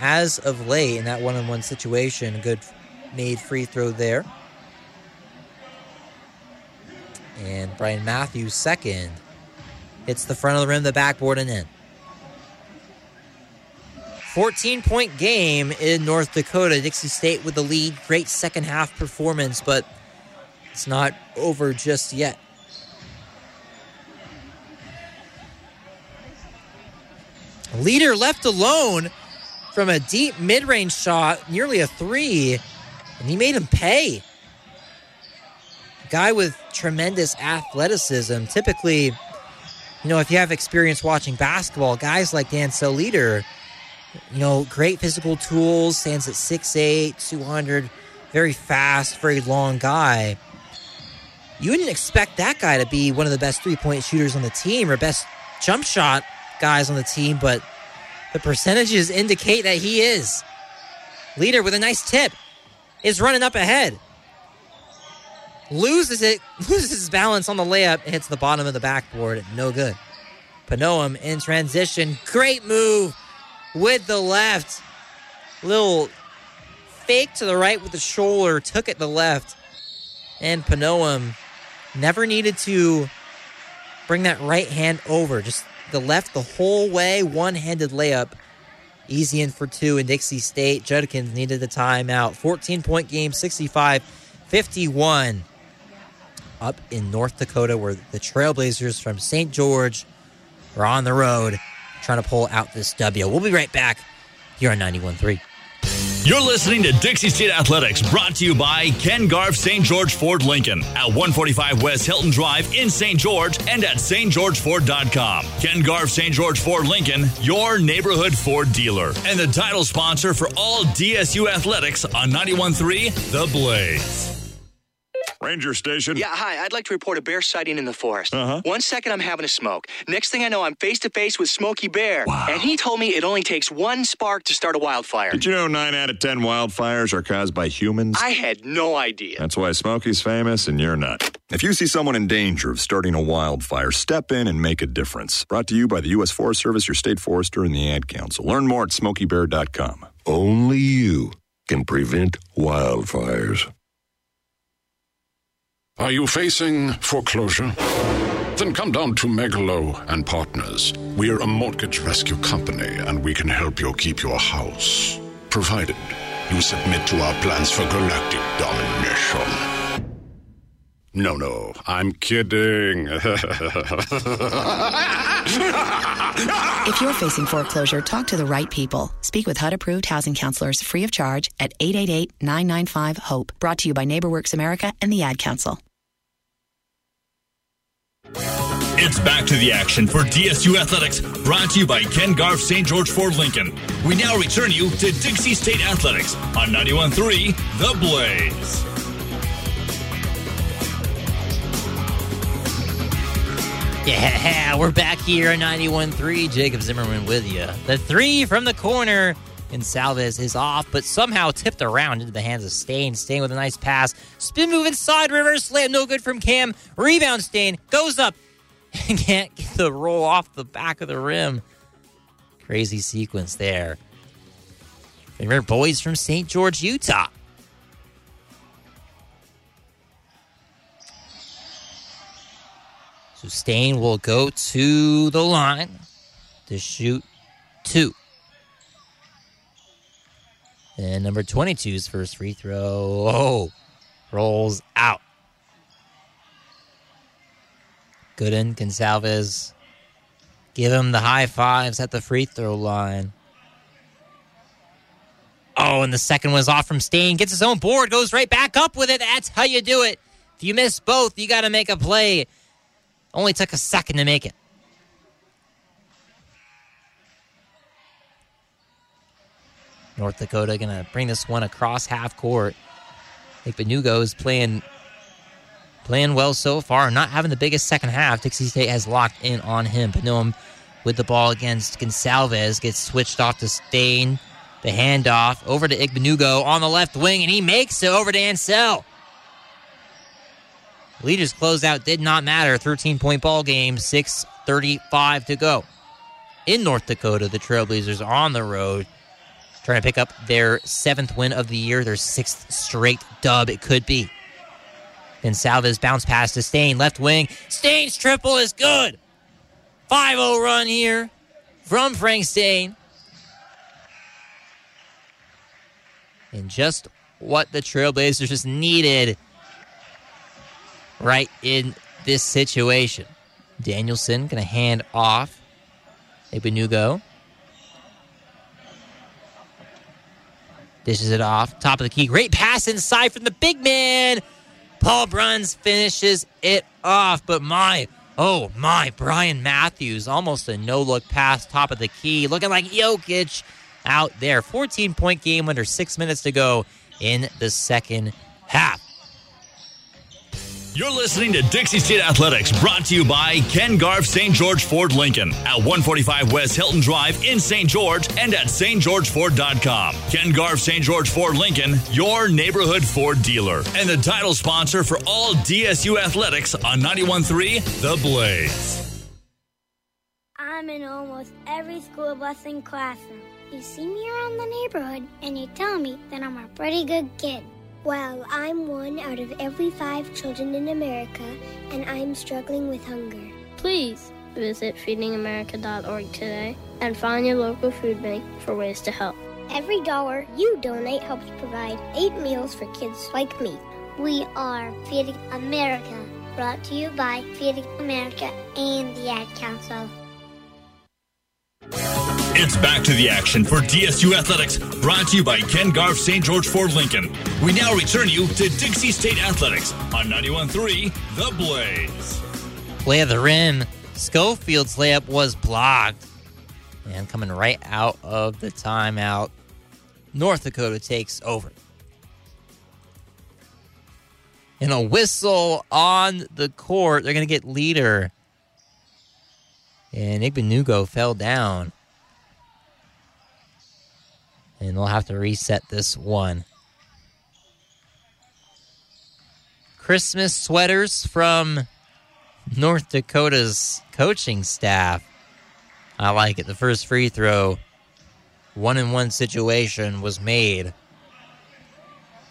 as of late in that one-on-one situation. A good made free throw there. And Brian Matthews, second. Hits the front of the rim, the backboard, and in. 14-point game in North Dakota. Dixie State with the lead. Great second-half performance, but it's not over just yet. Leader left alone from a deep mid-range shot, nearly a three, and he made him pay. Guy with tremendous athleticism. Typically, if you have experience watching basketball, guys like Dansel Leader, great physical tools, stands at 6'8", 200, very fast, very long guy. You wouldn't expect that guy to be one of the best three-point shooters on the team or best jump shot guys on the team, but the percentages indicate that he is. Leader with a nice tip is running up ahead. Loses his balance on the layup, and hits the bottom of the backboard. No good. Panoam in transition. Great move with the left. Little fake to the right with the shoulder. Took it the left. And Panoam never needed to bring that right hand over. Just the left the whole way, one-handed layup. Easy in for two in Dixie State. Judkins needed the timeout. 14-point game, 65-51. Up in North Dakota, where the Trailblazers from St. George are on the road trying to pull out this W. We'll be right back here on 91.3. You're listening to Dixie State Athletics, brought to you by Ken Garff St. George Ford Lincoln at 145 West Hilton Drive in St. George and at stgeorgeford.com. Ken Garff St. George Ford Lincoln, your neighborhood Ford dealer, and the title sponsor for all DSU athletics on 91.3 The Blaze. Ranger Station. Yeah, hi. I'd like to report a bear sighting in the forest. Uh-huh. 1 second, I'm having a smoke. Next thing I know, I'm face-to-face with Smokey Bear. Wow. And he told me it only takes one spark to start a wildfire. Did you know 9 out of 10 wildfires are caused by humans? I had no idea. That's why Smokey's famous and you're not. If you see someone in danger of starting a wildfire, step in and make a difference. Brought to you by the U.S. Forest Service, your state forester, and the Ad Council. Learn more at SmokeyBear.com. Only you can prevent wildfires. Are you facing foreclosure? Then come down to Megalow and Partners. We're a mortgage rescue company, and we can help you keep your house, provided you submit to our plans for galactic domination. No, I'm kidding. If you're facing foreclosure, talk to the right people. Speak with HUD-approved housing counselors free of charge at 888-995-HOPE. Brought to you by NeighborWorks America and the Ad Council. It's back to the action for DSU Athletics, brought to you by Ken Garff St. George Ford Lincoln. We now return you to Dixie State Athletics on 91.3 The Blaze. Yeah, we're back here at 91.3. Jacob Zimmerman with you. The three from the corner, and Salves is off, but somehow tipped around into the hands of Staine. Staine with a nice pass. Spin move inside, reverse slam, no good from Cam. Rebound Staine, goes up, and can't get the roll off the back of the rim. Crazy sequence there. Favorite boys from St. George, Utah. So Staine will go to the line to shoot two. And number 22's first free throw rolls out. Gooden, Gonsalves, give him the high fives at the free throw line. Oh, and the second one's off from Staine. Gets his own board, goes right back up with it. That's how you do it. If you miss both, you got to make a play. Only took a second to make it. North Dakota going to bring this one across half court. Igbenugo is playing well so far, not having the biggest second half. Dixie State has locked in on him. Panoam with the ball against Gonsalves. Gets switched off to Staine. The handoff over to Igbenugo on the left wing, and he makes it over to Ansel. Leader's closeout did not matter. 13-point ball game, 6:35 to go. In North Dakota, the Trailblazers on the road, trying to pick up their 7th win of the year, their 6th straight dub it could be. Gonsalves bounce pass to Staine, left wing. Staine's triple is good. 5-0 run here from Frank Staine. And just what the Trailblazers just needed right in this situation. Danielson going to hand off Igbenugo. Dishes it off. Top of the key. Great pass inside from the big man. Paul Bruns finishes it off. But my, Brian Matthews. Almost a no-look pass. Top of the key. Looking like Jokic out there. 14-point game under 6 minutes to go in the second half. You're listening to Dixie State Athletics, brought to you by Ken Garff St. George Ford Lincoln at 145 West Hilton Drive in St. George and at stgeorgeford.com. Ken Garff St. George Ford Lincoln, your neighborhood Ford dealer, and the title sponsor for all DSU athletics on 91.3 The Blaze. I'm in almost every school bus and classroom. You see me around the neighborhood and you tell me that I'm a pretty good kid. Well, I'm one out of every 5 children in America, and I'm struggling with hunger. Please visit feedingamerica.org today and find your local food bank for ways to help. Every dollar you donate helps provide 8 meals for kids like me. We are Feeding America, brought to you by Feeding America and the Ad Council. It's back to the action for DSU Athletics, brought to you by Ken Garff St. George Ford Lincoln. We now return you to Dixie State Athletics on 91.3 The Blaze. Play of the rim. Schofield's layup was blocked. And coming right out of the timeout, North Dakota takes over. And a whistle on the court. They're going to get Leader. And Igbenugo fell down. And they'll have to reset this one. Christmas sweaters from North Dakota's coaching staff. I like it. The first free throw, 1-on-1 situation was made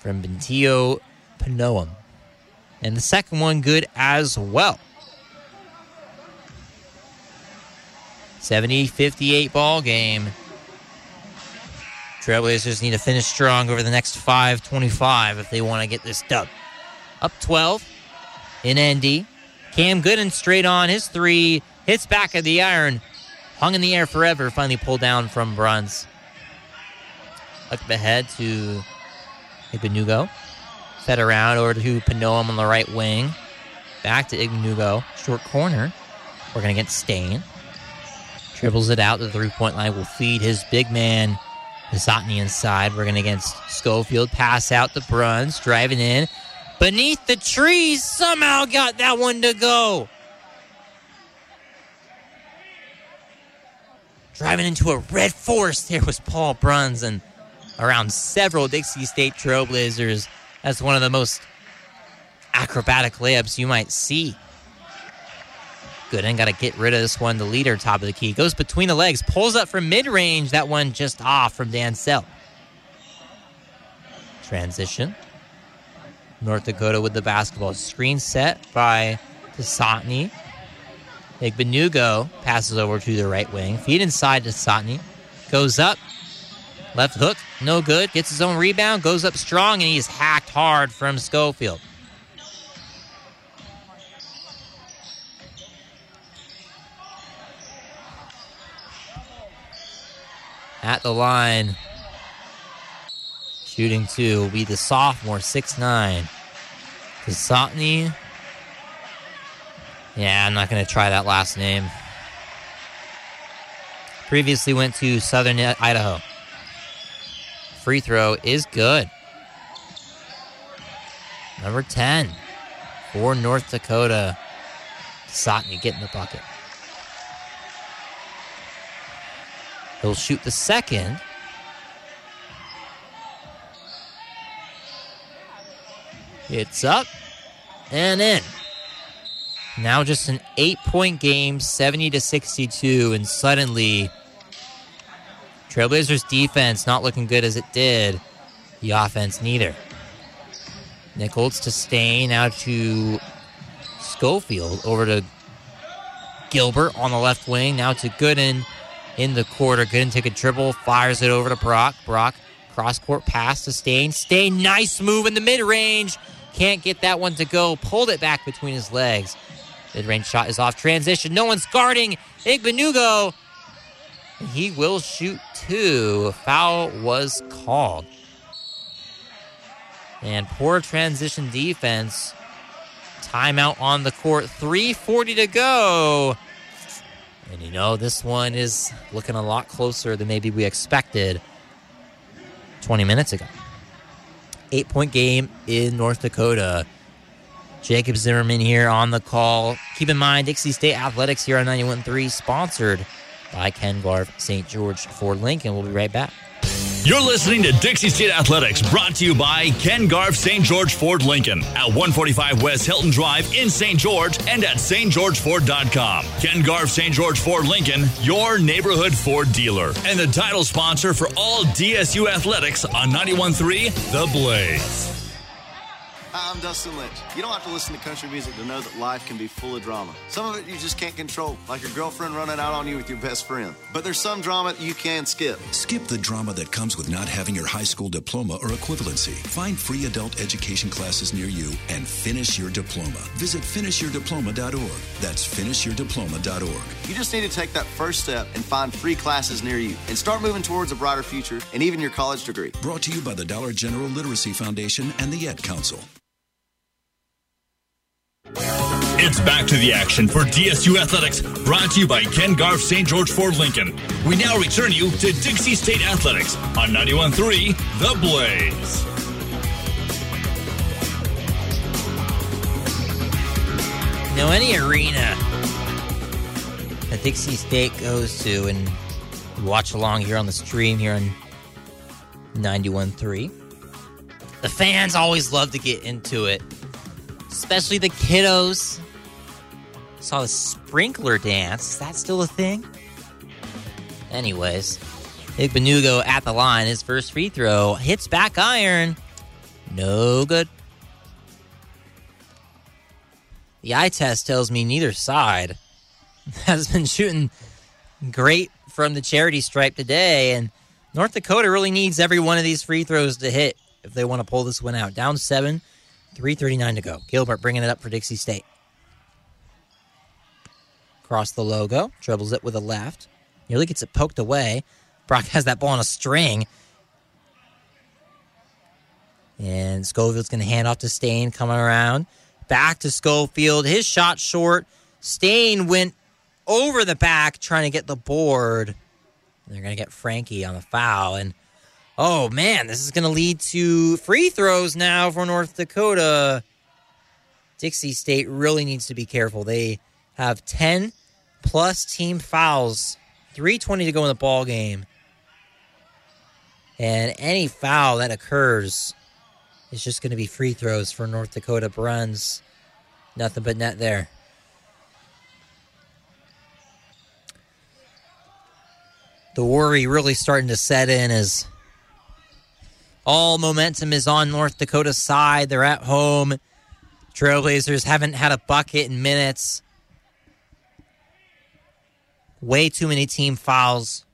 from Bentiu Panoam. And the second one good as well. 70-58 ball game. Trailblazers need to finish strong over the next 5:25 if they want to get this dub. Up 12 in ND. Cam Gooden straight on his three. Hits back of the iron. Hung in the air forever. Finally pulled down from Bruns. Up ahead to Igbenugo. Set around over to Panoam on the right wing. Back to Igbenugo. Short corner. Working against Staine. Dribbles it out to the three-point line. Will feed his big man. Tsotne inside, working against Schofield. Pass out to Bruns, driving in. Beneath the trees, somehow got that one to go. Driving into a red forest, there was Paul Bruns, and around several Dixie State Trailblazers. That's one of the most acrobatic layups you might see. Gooden got to get rid of this one. The Leader, top of the key. Goes between the legs. Pulls up from mid-range. That one just off from Dansel. Transition. North Dakota with the basketball. Screen set by Tsotne. Igbenugo passes over to the right wing. Feed inside to Tsotne. Goes up. Left hook. No good. Gets his own rebound. Goes up strong, and he's hacked hard from Schofield. At the line, shooting two will be the sophomore, 6'9". Tsotne. Yeah, I'm not going to try that last name. Previously went to Southern Idaho. Free throw is good. Number 10 for North Dakota. Tsotne getting the bucket. He'll shoot the second. It's up and in. Now just an 8-point game, 70-62, and suddenly Trailblazers' defense not looking good as it did. The offense neither. Nichols to Staine, now to Schofield, over to Gilbert on the left wing, now to Gooden. In the quarter, Gooden take a dribble, fires it over to Brock. Brock, cross-court pass to Staine. Staine, nice move in the mid-range. Can't get that one to go. Pulled it back between his legs. Mid-range shot is off transition. No one's guarding Igbenugo. He will shoot two. Foul was called. And poor transition defense. Timeout on the court. 3:40 to go. And you know, this one is looking a lot closer than maybe we expected 20 minutes ago. 8-point game in North Dakota. Jacob Zimmerman here on the call. Keep in mind, Dixie State Athletics here on 91.3, sponsored by Ken Garff St. George Ford Lincoln. We'll be right back. You're listening to Dixie State Athletics, brought to you by Ken Garff St. George Ford Lincoln at 145 West Hilton Drive in St. George and at stgeorgeford.com. Ken Garff St. George Ford Lincoln, your neighborhood Ford dealer, and the title sponsor for all DSU Athletics on 91.3 The Blaze. I'm Dustin Lynch. You don't have to listen to country music to know that life can be full of drama. Some of it you just can't control, like your girlfriend running out on you with your best friend. But there's some drama that you can skip. Skip the drama that comes with not having your high school diploma or equivalency. Find free adult education classes near you and finish your diploma. Visit finishyourdiploma.org. That's finishyourdiploma.org. You just need to take that first step and find free classes near you and start moving towards a brighter future and even your college degree. Brought to you by the Dollar General Literacy Foundation and the Ed Council. It's back to the action for DSU Athletics, brought to you by Ken Garff St. George Ford Lincoln. We now return you to Dixie State Athletics on 91.3 The Blaze. Now, any arena that Dixie State goes to and watch along here on the stream here on 91.3, the fans always love to get into it, especially the kiddos. Saw the sprinkler dance. Is that still a thing? Anyways, Igbenugo at the line. His first free throw hits back iron. No good. The eye test tells me neither side has been shooting great from the charity stripe today, and North Dakota really needs every one of these free throws to hit if they want to pull this one out. Down 7, 3:39 to go. Gilbert bringing it up for Dixie State. Across the logo. Dribbles it with a left. Nearly gets it poked away. Brock has that ball on a string. And Schofield's going to hand off to Staine. Coming around. Back to Schofield. His shot short. Staine went over the back trying to get the board. And they're going to get Frankie on the foul. And oh, man, this is going to lead to free throws now for North Dakota. Dixie State really needs to be careful. They have 10-plus team fouls, 3:20 to go in the ball game. And any foul that occurs is just going to be free throws for North Dakota Bruns. Nothing but net there. The worry really starting to set in as all momentum is on North Dakota's side. They're at home. Trailblazers haven't had a bucket in minutes. Way too many team fouls.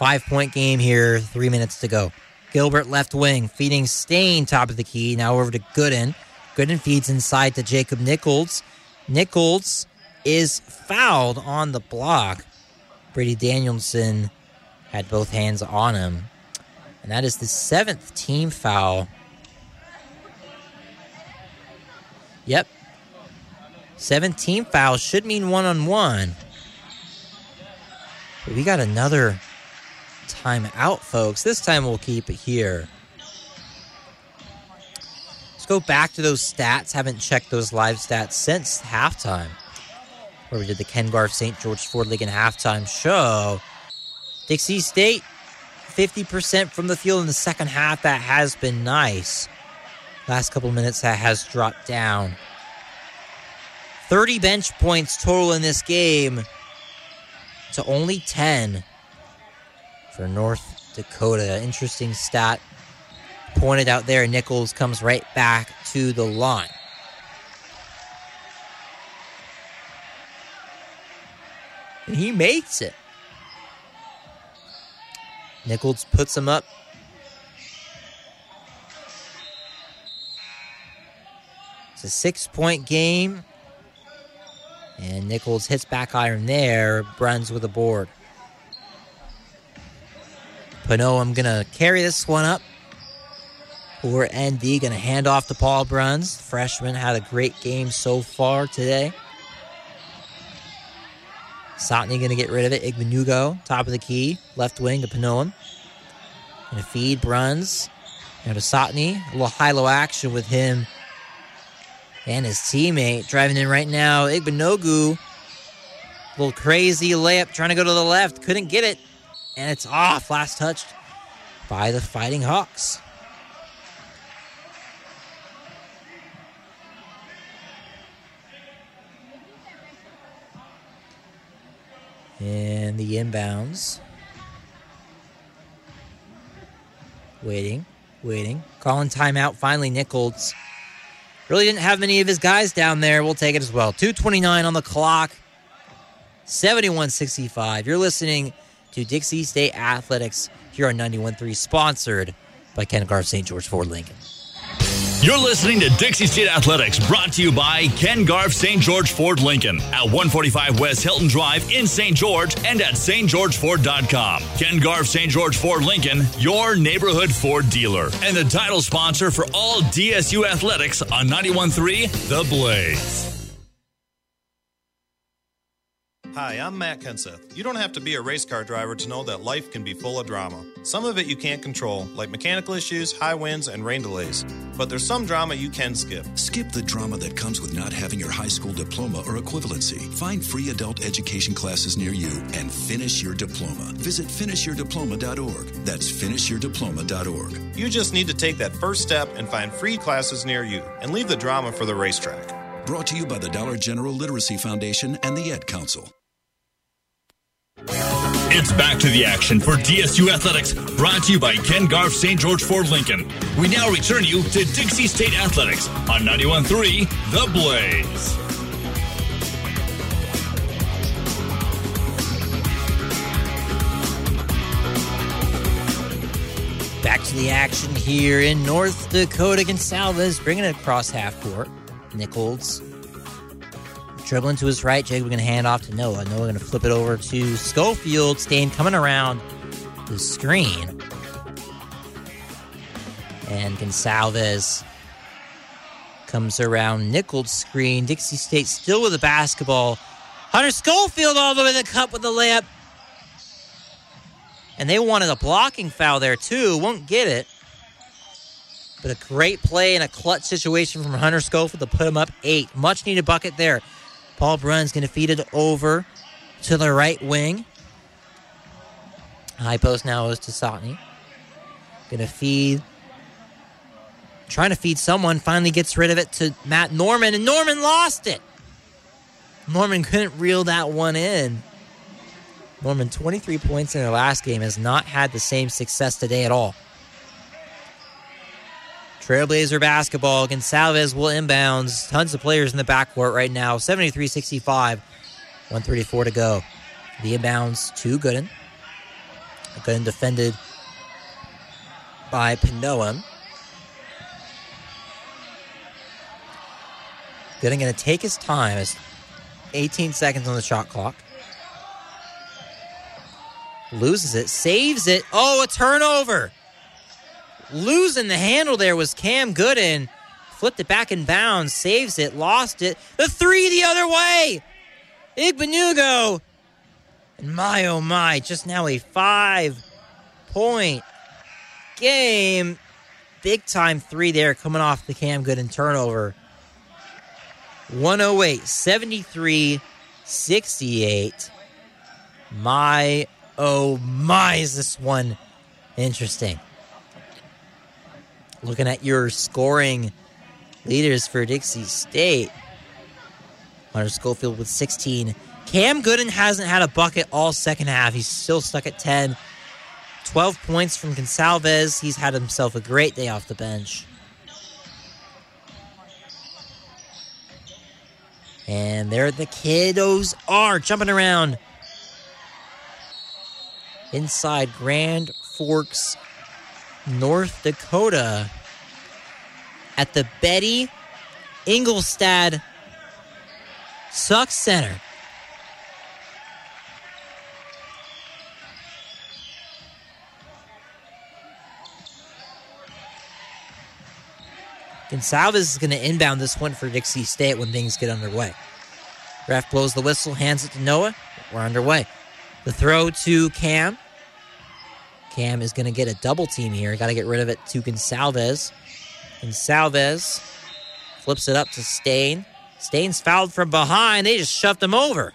5-point game here. 3 minutes to go. Gilbert left wing. Feeding Staine top of the key. Now over to Gooden. Gooden feeds inside to Jacob Nichols. Nichols is fouled on the block. Brady Danielson had both hands on him. And that is the 7th team foul. Yep. 7 team fouls should mean 1-on-1. But we got another timeout, folks. This time we'll keep it here. Let's go back to those stats. Haven't checked those live stats since halftime, where we did the Ken Garff St. George Ford Lincoln halftime show. Dixie State, 50% from the field in the second half. That has been nice. Last couple minutes, that has dropped down. 30 bench points total in this game to only 10 for North Dakota. Interesting stat pointed out there. Nichols comes right back to the line. And he makes it. Nichols puts him up. It's a 6-point game. And Nichols hits back iron there. Bruns with a board. Panoam going to carry this one up. Or ND going to hand off to Paul Bruns. Freshman had a great game so far today. Tsotne going to get rid of it. Igbenugo, top of the key. Left wing to Panoam. Going to feed Bruns. Now to Tsotne. A little high-low action with him and his teammate. Driving in right now, Igbenugo. A little crazy layup. Trying to go to the left. Couldn't get it. And it's off. Last touched by the Fighting Hawks. And the inbounds. Waiting. waiting. Calling timeout. Finally, Nichols really didn't have many of his guys down there. We'll take it as well. 2:29 on the clock. 71-65. You're listening to Dixie State Athletics here on 91.3, sponsored by Ken Garff St. George Ford Lincoln. You're listening to Dixie State Athletics, brought to you by Ken Garff St. George Ford Lincoln at 145 West Hilton Drive in St. George and at stgeorgeford.com. Ken Garff St. George Ford Lincoln, your neighborhood Ford dealer, and the title sponsor for all DSU athletics on 91.3 The Blaze. Hi, I'm Matt Kenseth. You don't have to be a race car driver to know that life can be full of drama. Some of it you can't control, like mechanical issues, high winds, and rain delays. But there's some drama you can skip. Skip the drama that comes with not having your high school diploma or equivalency. Find free adult education classes near you and finish your diploma. Visit finishyourdiploma.org. That's finishyourdiploma.org. You just need to take that first step and find free classes near you and leave the drama for the racetrack. Brought to you by the Dollar General Literacy Foundation and the Ed Council. It's back to the action for DSU Athletics, brought to you by Ken Garff St. George Ford Lincoln. We now return you to Dixie State Athletics on 91.3 The Blaze. Back to the action here in North Dakota. Gonsalves bringing it across half court. Nichols dribbling to his right. Jacob going to hand off to Noah. Noah going to flip it over to Schofield. Staine coming around the screen. And Gonsalves comes around Nichols' screen. Dixie State still with the basketball. Hunter Schofield all the way to the cup with the layup. And they wanted a blocking foul there, too. Won't get it. But a great play and a clutch situation from Hunter Schofield to put him up 8. Much needed bucket there. Paul Bruns going to feed it over to the right wing. High post now is to Tsotne. Going to feed. Trying to feed someone. Finally gets rid of it to Matt Norman. And Norman lost it. Norman couldn't reel that one in. Norman, 23 points in their last game, has not had the same success today at all. Trailblazer basketball. Gonsalves will inbounds. Tons of players in the backcourt right now. 73-65. 1:34 to go. The inbounds to Gooden. Gooden defended by Panoam. Gooden going to take his time. It's 18 seconds on the shot clock. Loses it. Saves it. Oh, a turnover. Losing the handle there was Cam Gooden. Flipped it back in bounds. Saves it. Lost it. The three the other way. Igbenugo. And my, oh, my. Just now a 5-point game. Big-time three there coming off the Cam Gooden turnover. 108. 73-68. My, oh, my. Is this one interesting? Looking at your scoring leaders for Dixie State. Hunter Schofield with 16. Cam Gooden hasn't had a bucket all second half. He's still stuck at 10. 12 points from Gonsalves. He's had himself a great day off the bench. And there the kiddos are jumping around. Inside Grand Forks, North Dakota, at the Betty Ingolstad Suck Center. Gonsalves is going to inbound this one for Dixie State when things get underway. Ref blows the whistle, hands it to Noah. We're underway. The throw to Cam. Cam is going to get a double team here. Got to get rid of it to Gonsalves. Gonsalves flips it up to Staine. Staine's fouled from behind. They just shoved him over.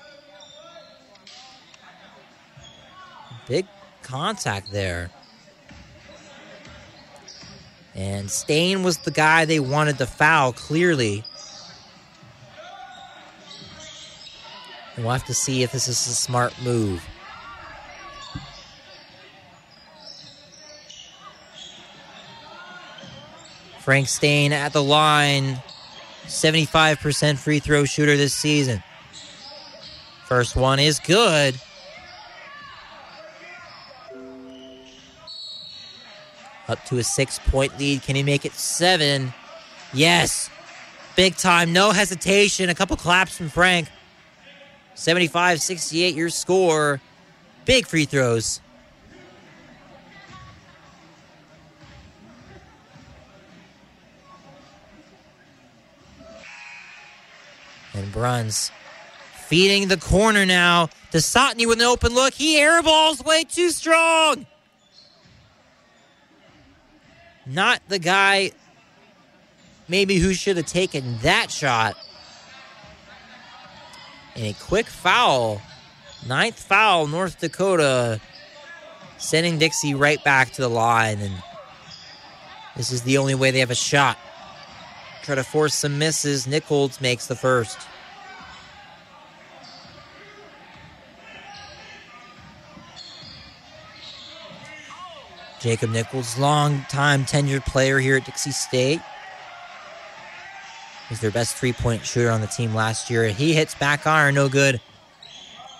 Big contact there. And Staine was the guy they wanted to foul, clearly. And we'll have to see if this is a smart move. Frank Staine at the line, 75% free throw shooter this season. First one is good. Up to a 6-point lead. Can he make it 7? Yes. Big time. No hesitation. A couple claps from Frank. 75-68, your score. Big free throws. And Bruns feeding the corner now to Tsotne with an open look. He airballs way too strong. Not the guy maybe who should have taken that shot. And a quick foul. 9th foul, North Dakota. Sending Dixie right back to the line. And this is the only way they have a shot. Try to force some misses. Nichols makes the first. Jacob Nichols, long-time tenured player here at Dixie State. He's their best three-point shooter on the team last year. He hits back iron, no good.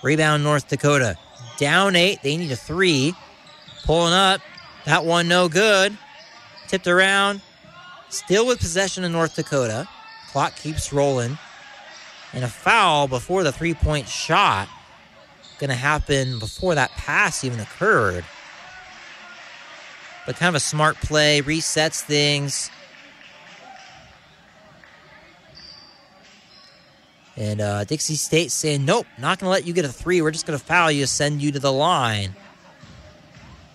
Rebound, North Dakota. Down 8, they need a 3. Pulling up, that one no good. Tipped around, still with possession in North Dakota. Clock keeps rolling. And a foul before the three-point shot. Gonna happen before that pass even occurred. But kind of a smart play, resets things. And Dixie State saying, nope, not going to let you get a 3. We're just going to foul you, send you to the line.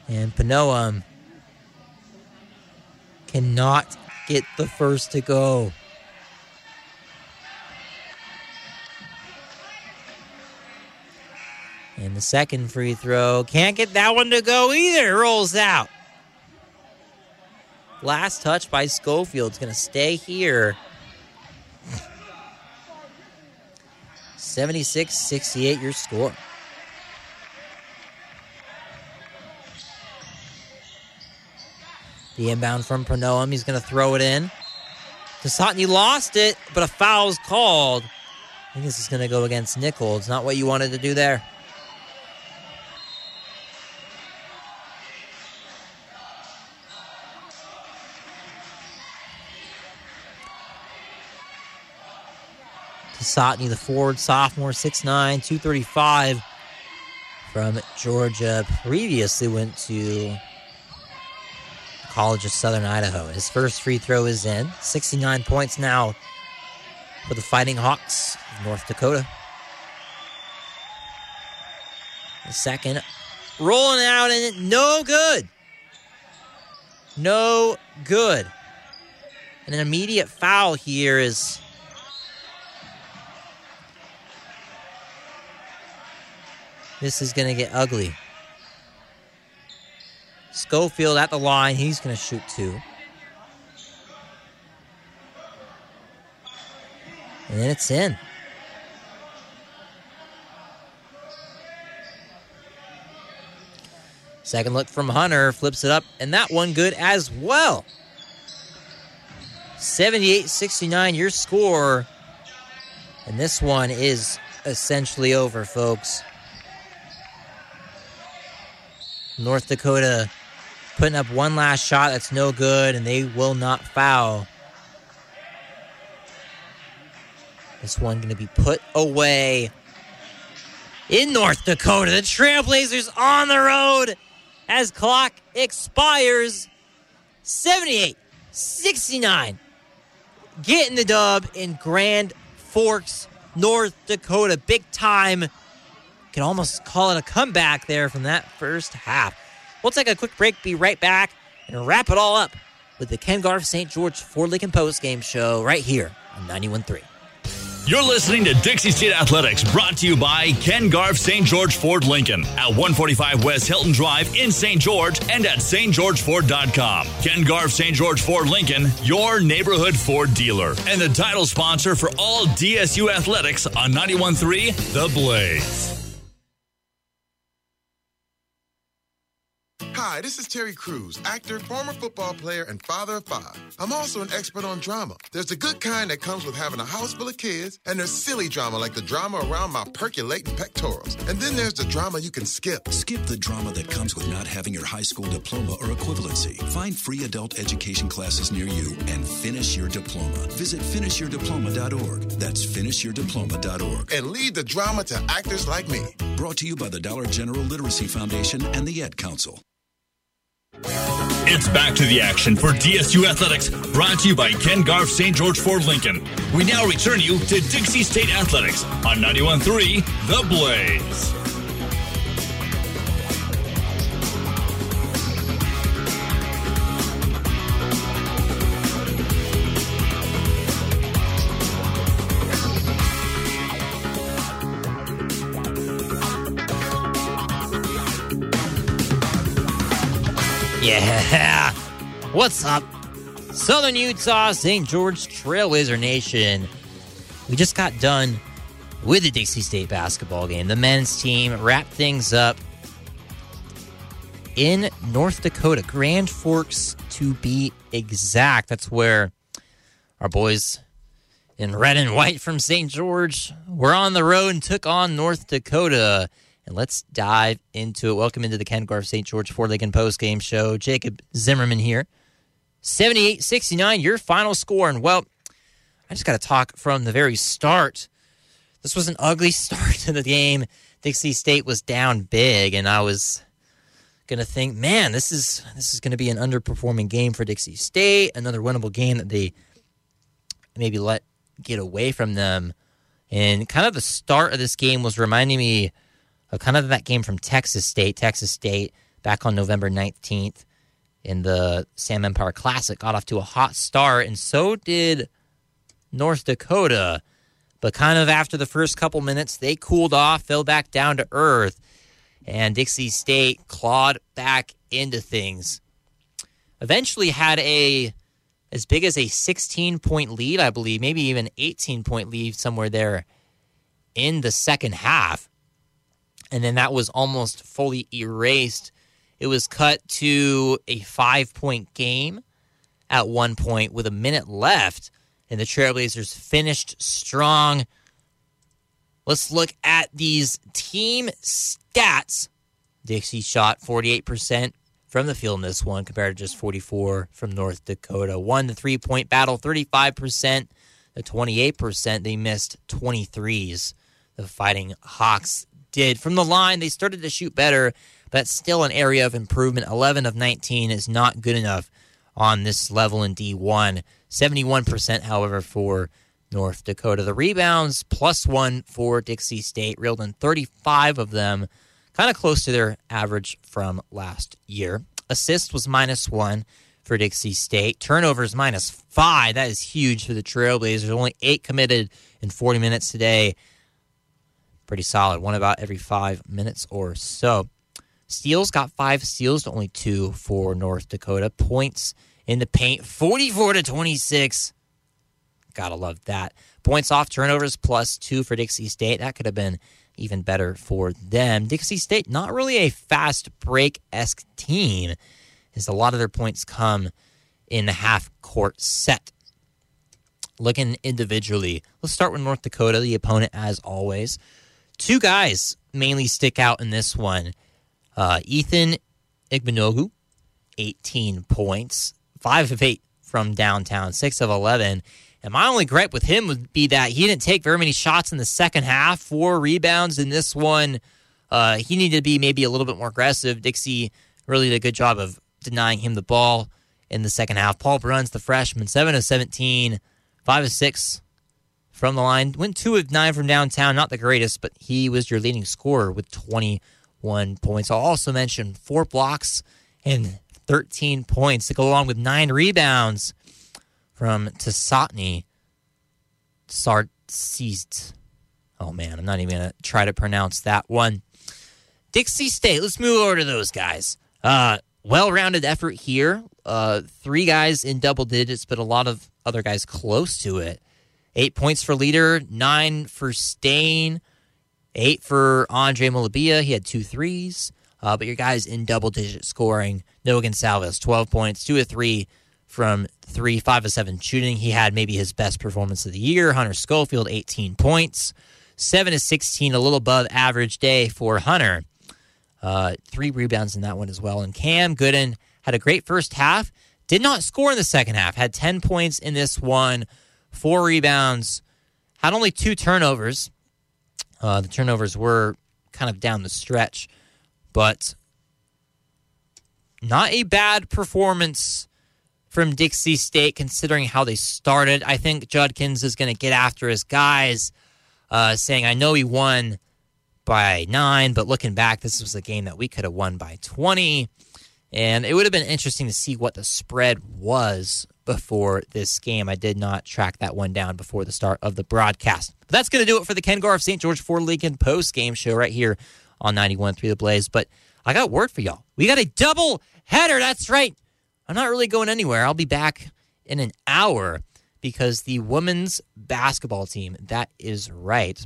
And Panoam cannot get the first to go. And the second free throw, can't get that one to go either, rolls out. Last touch by Schofield. It's going to stay here. 76-68, your score. The inbound from Panoam. He's going to throw it in. Tsotne lost it, but a foul's called. I think this is going to go against Nichols. It's not what you wanted to do there. Tsotne, the forward, sophomore, 6'9", 235 from Georgia. Previously went to the College of Southern Idaho. His first free throw is in. 69 points now for the Fighting Hawks of North Dakota. The second, rolling out, and no good. No good. And an immediate foul here is... This is going to get ugly. Schofield at the line. He's going to shoot 2. And then it's in. Second look from Hunter. Flips it up. And that one good as well. 78-69, your score. And this one is essentially over, folks. North Dakota putting up one last shot that's no good, and they will not foul. This one going to be put away in North Dakota. The Trailblazers on the road as clock expires. 78-69. Getting the dub in Grand Forks, North Dakota. Big time. Can almost call it a comeback there from that first half. We'll take a quick break, be right back, and wrap it all up with the Ken Garff St. George Ford Lincoln postgame show right here on 91.3. You're listening to Dixie State Athletics, brought to you by Ken Garff St. George Ford Lincoln at 145 West Hilton Drive in St. George and at stgeorgeford.com. Ken Garff St. George Ford Lincoln, your neighborhood Ford dealer, and the title sponsor for all DSU athletics on 91.3 The Blaze. Hi, Hi, this is Terry Crews, actor, former football player, and father of five. I'm also an expert on drama. There's the good kind that comes with having a house full of kids, and there's silly drama like the drama around my percolating pectorals. And then there's the drama you can skip. Skip the drama that comes with not having your high school diploma or equivalency. Find free adult education classes near you and finish your diploma. Visit finishyourdiploma.org. That's finishyourdiploma.org. And lead the drama to actors like me. Brought to you by the Dollar General Literacy Foundation and the Ed Council. It's back to the action for DSU Athletics, brought to you by Ken Garff St. George Ford Lincoln. We now return you to Dixie State Athletics on 91.3 The Blaze. Yeah, what's up, Southern Utah, St. George Trailblazer Nation? We just got done with the Dixie State basketball game. The men's team wrapped things up in North Dakota, Grand Forks to be exact. That's where our boys in red and white from St. George were on the road and took on North Dakota. And let's dive into it. Welcome into the Ken Garff St. George Ford Lincoln postgame show. Jacob Zimmerman here. 78-69, your final score. And, well, I just got to talk from the very start. This was an ugly start to the game. Dixie State was down big, and I was going to think, man, this is going to be an underperforming game for Dixie State, another winnable game that they maybe let get away from them. And kind of the start of this game was reminding me kind of that game from Texas State. Texas State back on November 19th in the Sam Empire Classic got off to a hot start, and so did North Dakota. But kind of after the first couple minutes, they cooled off, fell back down to earth, and Dixie State clawed back into things. Eventually had as big as a 16-point lead, I believe, maybe even 18-point lead somewhere there in the second half. And then that was almost fully erased. It was cut to a 5-point game at one point with a minute left, and the Trailblazers finished strong. Let's look at these team stats. Dixie shot 48% from the field in this one compared to just 44% from North Dakota. Won the three-point battle 35% to 28%. They missed 23s. The Fighting Hawks did. From the line, they started to shoot better, but still an area of improvement. 11 of 19 is not good enough on this level in D1. 71%, however, for North Dakota. The rebounds, +1 for Dixie State. Reeled in 35 of them, kind of close to their average from last year. Assist was -1 for Dixie State. Turnovers, -5. That is huge for the Trailblazers. Only 8 committed in 40 minutes today. Pretty solid. One about every 5 minutes or so. Steals, got 5 steals to only 2 for North Dakota. Points in the paint, 44 to 26. Gotta love that. Points off turnovers, +2 for Dixie State. That could have been even better for them. Dixie State, not really a fast break-esque team, as a lot of their points come in the half-court set. Looking individually, let's start with North Dakota, the opponent as always. 2 guys mainly stick out in this one. Ethan Igbenugo, 18 points, 5 of 8 from downtown, 6 of 11. And my only gripe with him would be that he didn't take very many shots in the second half, 4 rebounds in this one. He needed to be maybe a little bit more aggressive. Dixie really did a good job of denying him the ball in the second half. Paul Bruns, the freshman, 7 of 17, 5 of 6. From the line, went 2 of 9 from downtown. Not the greatest, but he was your leading scorer with 21 points. I'll also mention 4 blocks and 13 points to go along with 9 rebounds from Tsotne. Oh, man, I'm not even going to try to pronounce that one. Dixie State, let's move over to those guys. Well-rounded effort here. 3 guys in double digits, but a lot of other guys close to it. 8 points for Leader, 9 for Staine, 8 for Andre Molabia. He had 2 threes. But your guys in double-digit scoring, Noah Gonsalves, 12 points, 2 of 3 from 3, 5 of 7 shooting. He had maybe his best performance of the year. Hunter Schofield, 18 points, 7 of 16, a little above average day for Hunter. 3 rebounds in that one as well. And Cam Gooden had a great first half. Did not score in the second half. Had 10 points in this one, 4 rebounds. Had only 2 turnovers. The turnovers were kind of down the stretch, but not a bad performance from Dixie State considering how they started. I think Judkins is going to get after his guys, saying, I know he won by 9, but looking back, this was a game that we could have won by 20. And it would have been interesting to see what the spread was before this game. I did not track that one down before the start of the broadcast. But that's going to do it for the Ken Garff St. George Ford Lincoln post-game show right here on 91.3 The Blaze. But I got word for y'all. We got a double header. That's right. I'm not really going anywhere. I'll be back in an hour because the women's basketball team, that is right,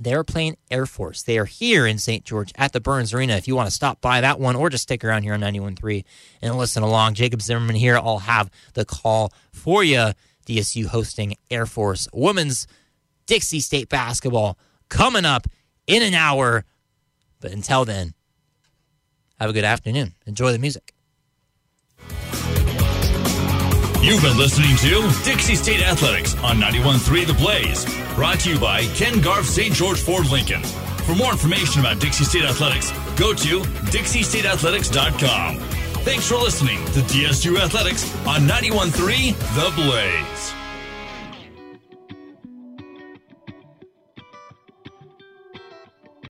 they're playing Air Force. They are here in St. George at the Burns Arena. If you want to stop by that one or just stick around here on 91.3 and listen along, Jacob Zimmerman here. I'll have the call for you. DSU hosting Air Force women's Dixie State basketball coming up in an hour. But until then, have a good afternoon. Enjoy the music. You've been listening to Dixie State Athletics on 91.3 The Blaze. Brought to you by Ken Garff St. George Ford Lincoln. For more information about Dixie State Athletics, go to DixieStateAthletics.com. Thanks for listening to DSU Athletics on 91.3 The Blaze.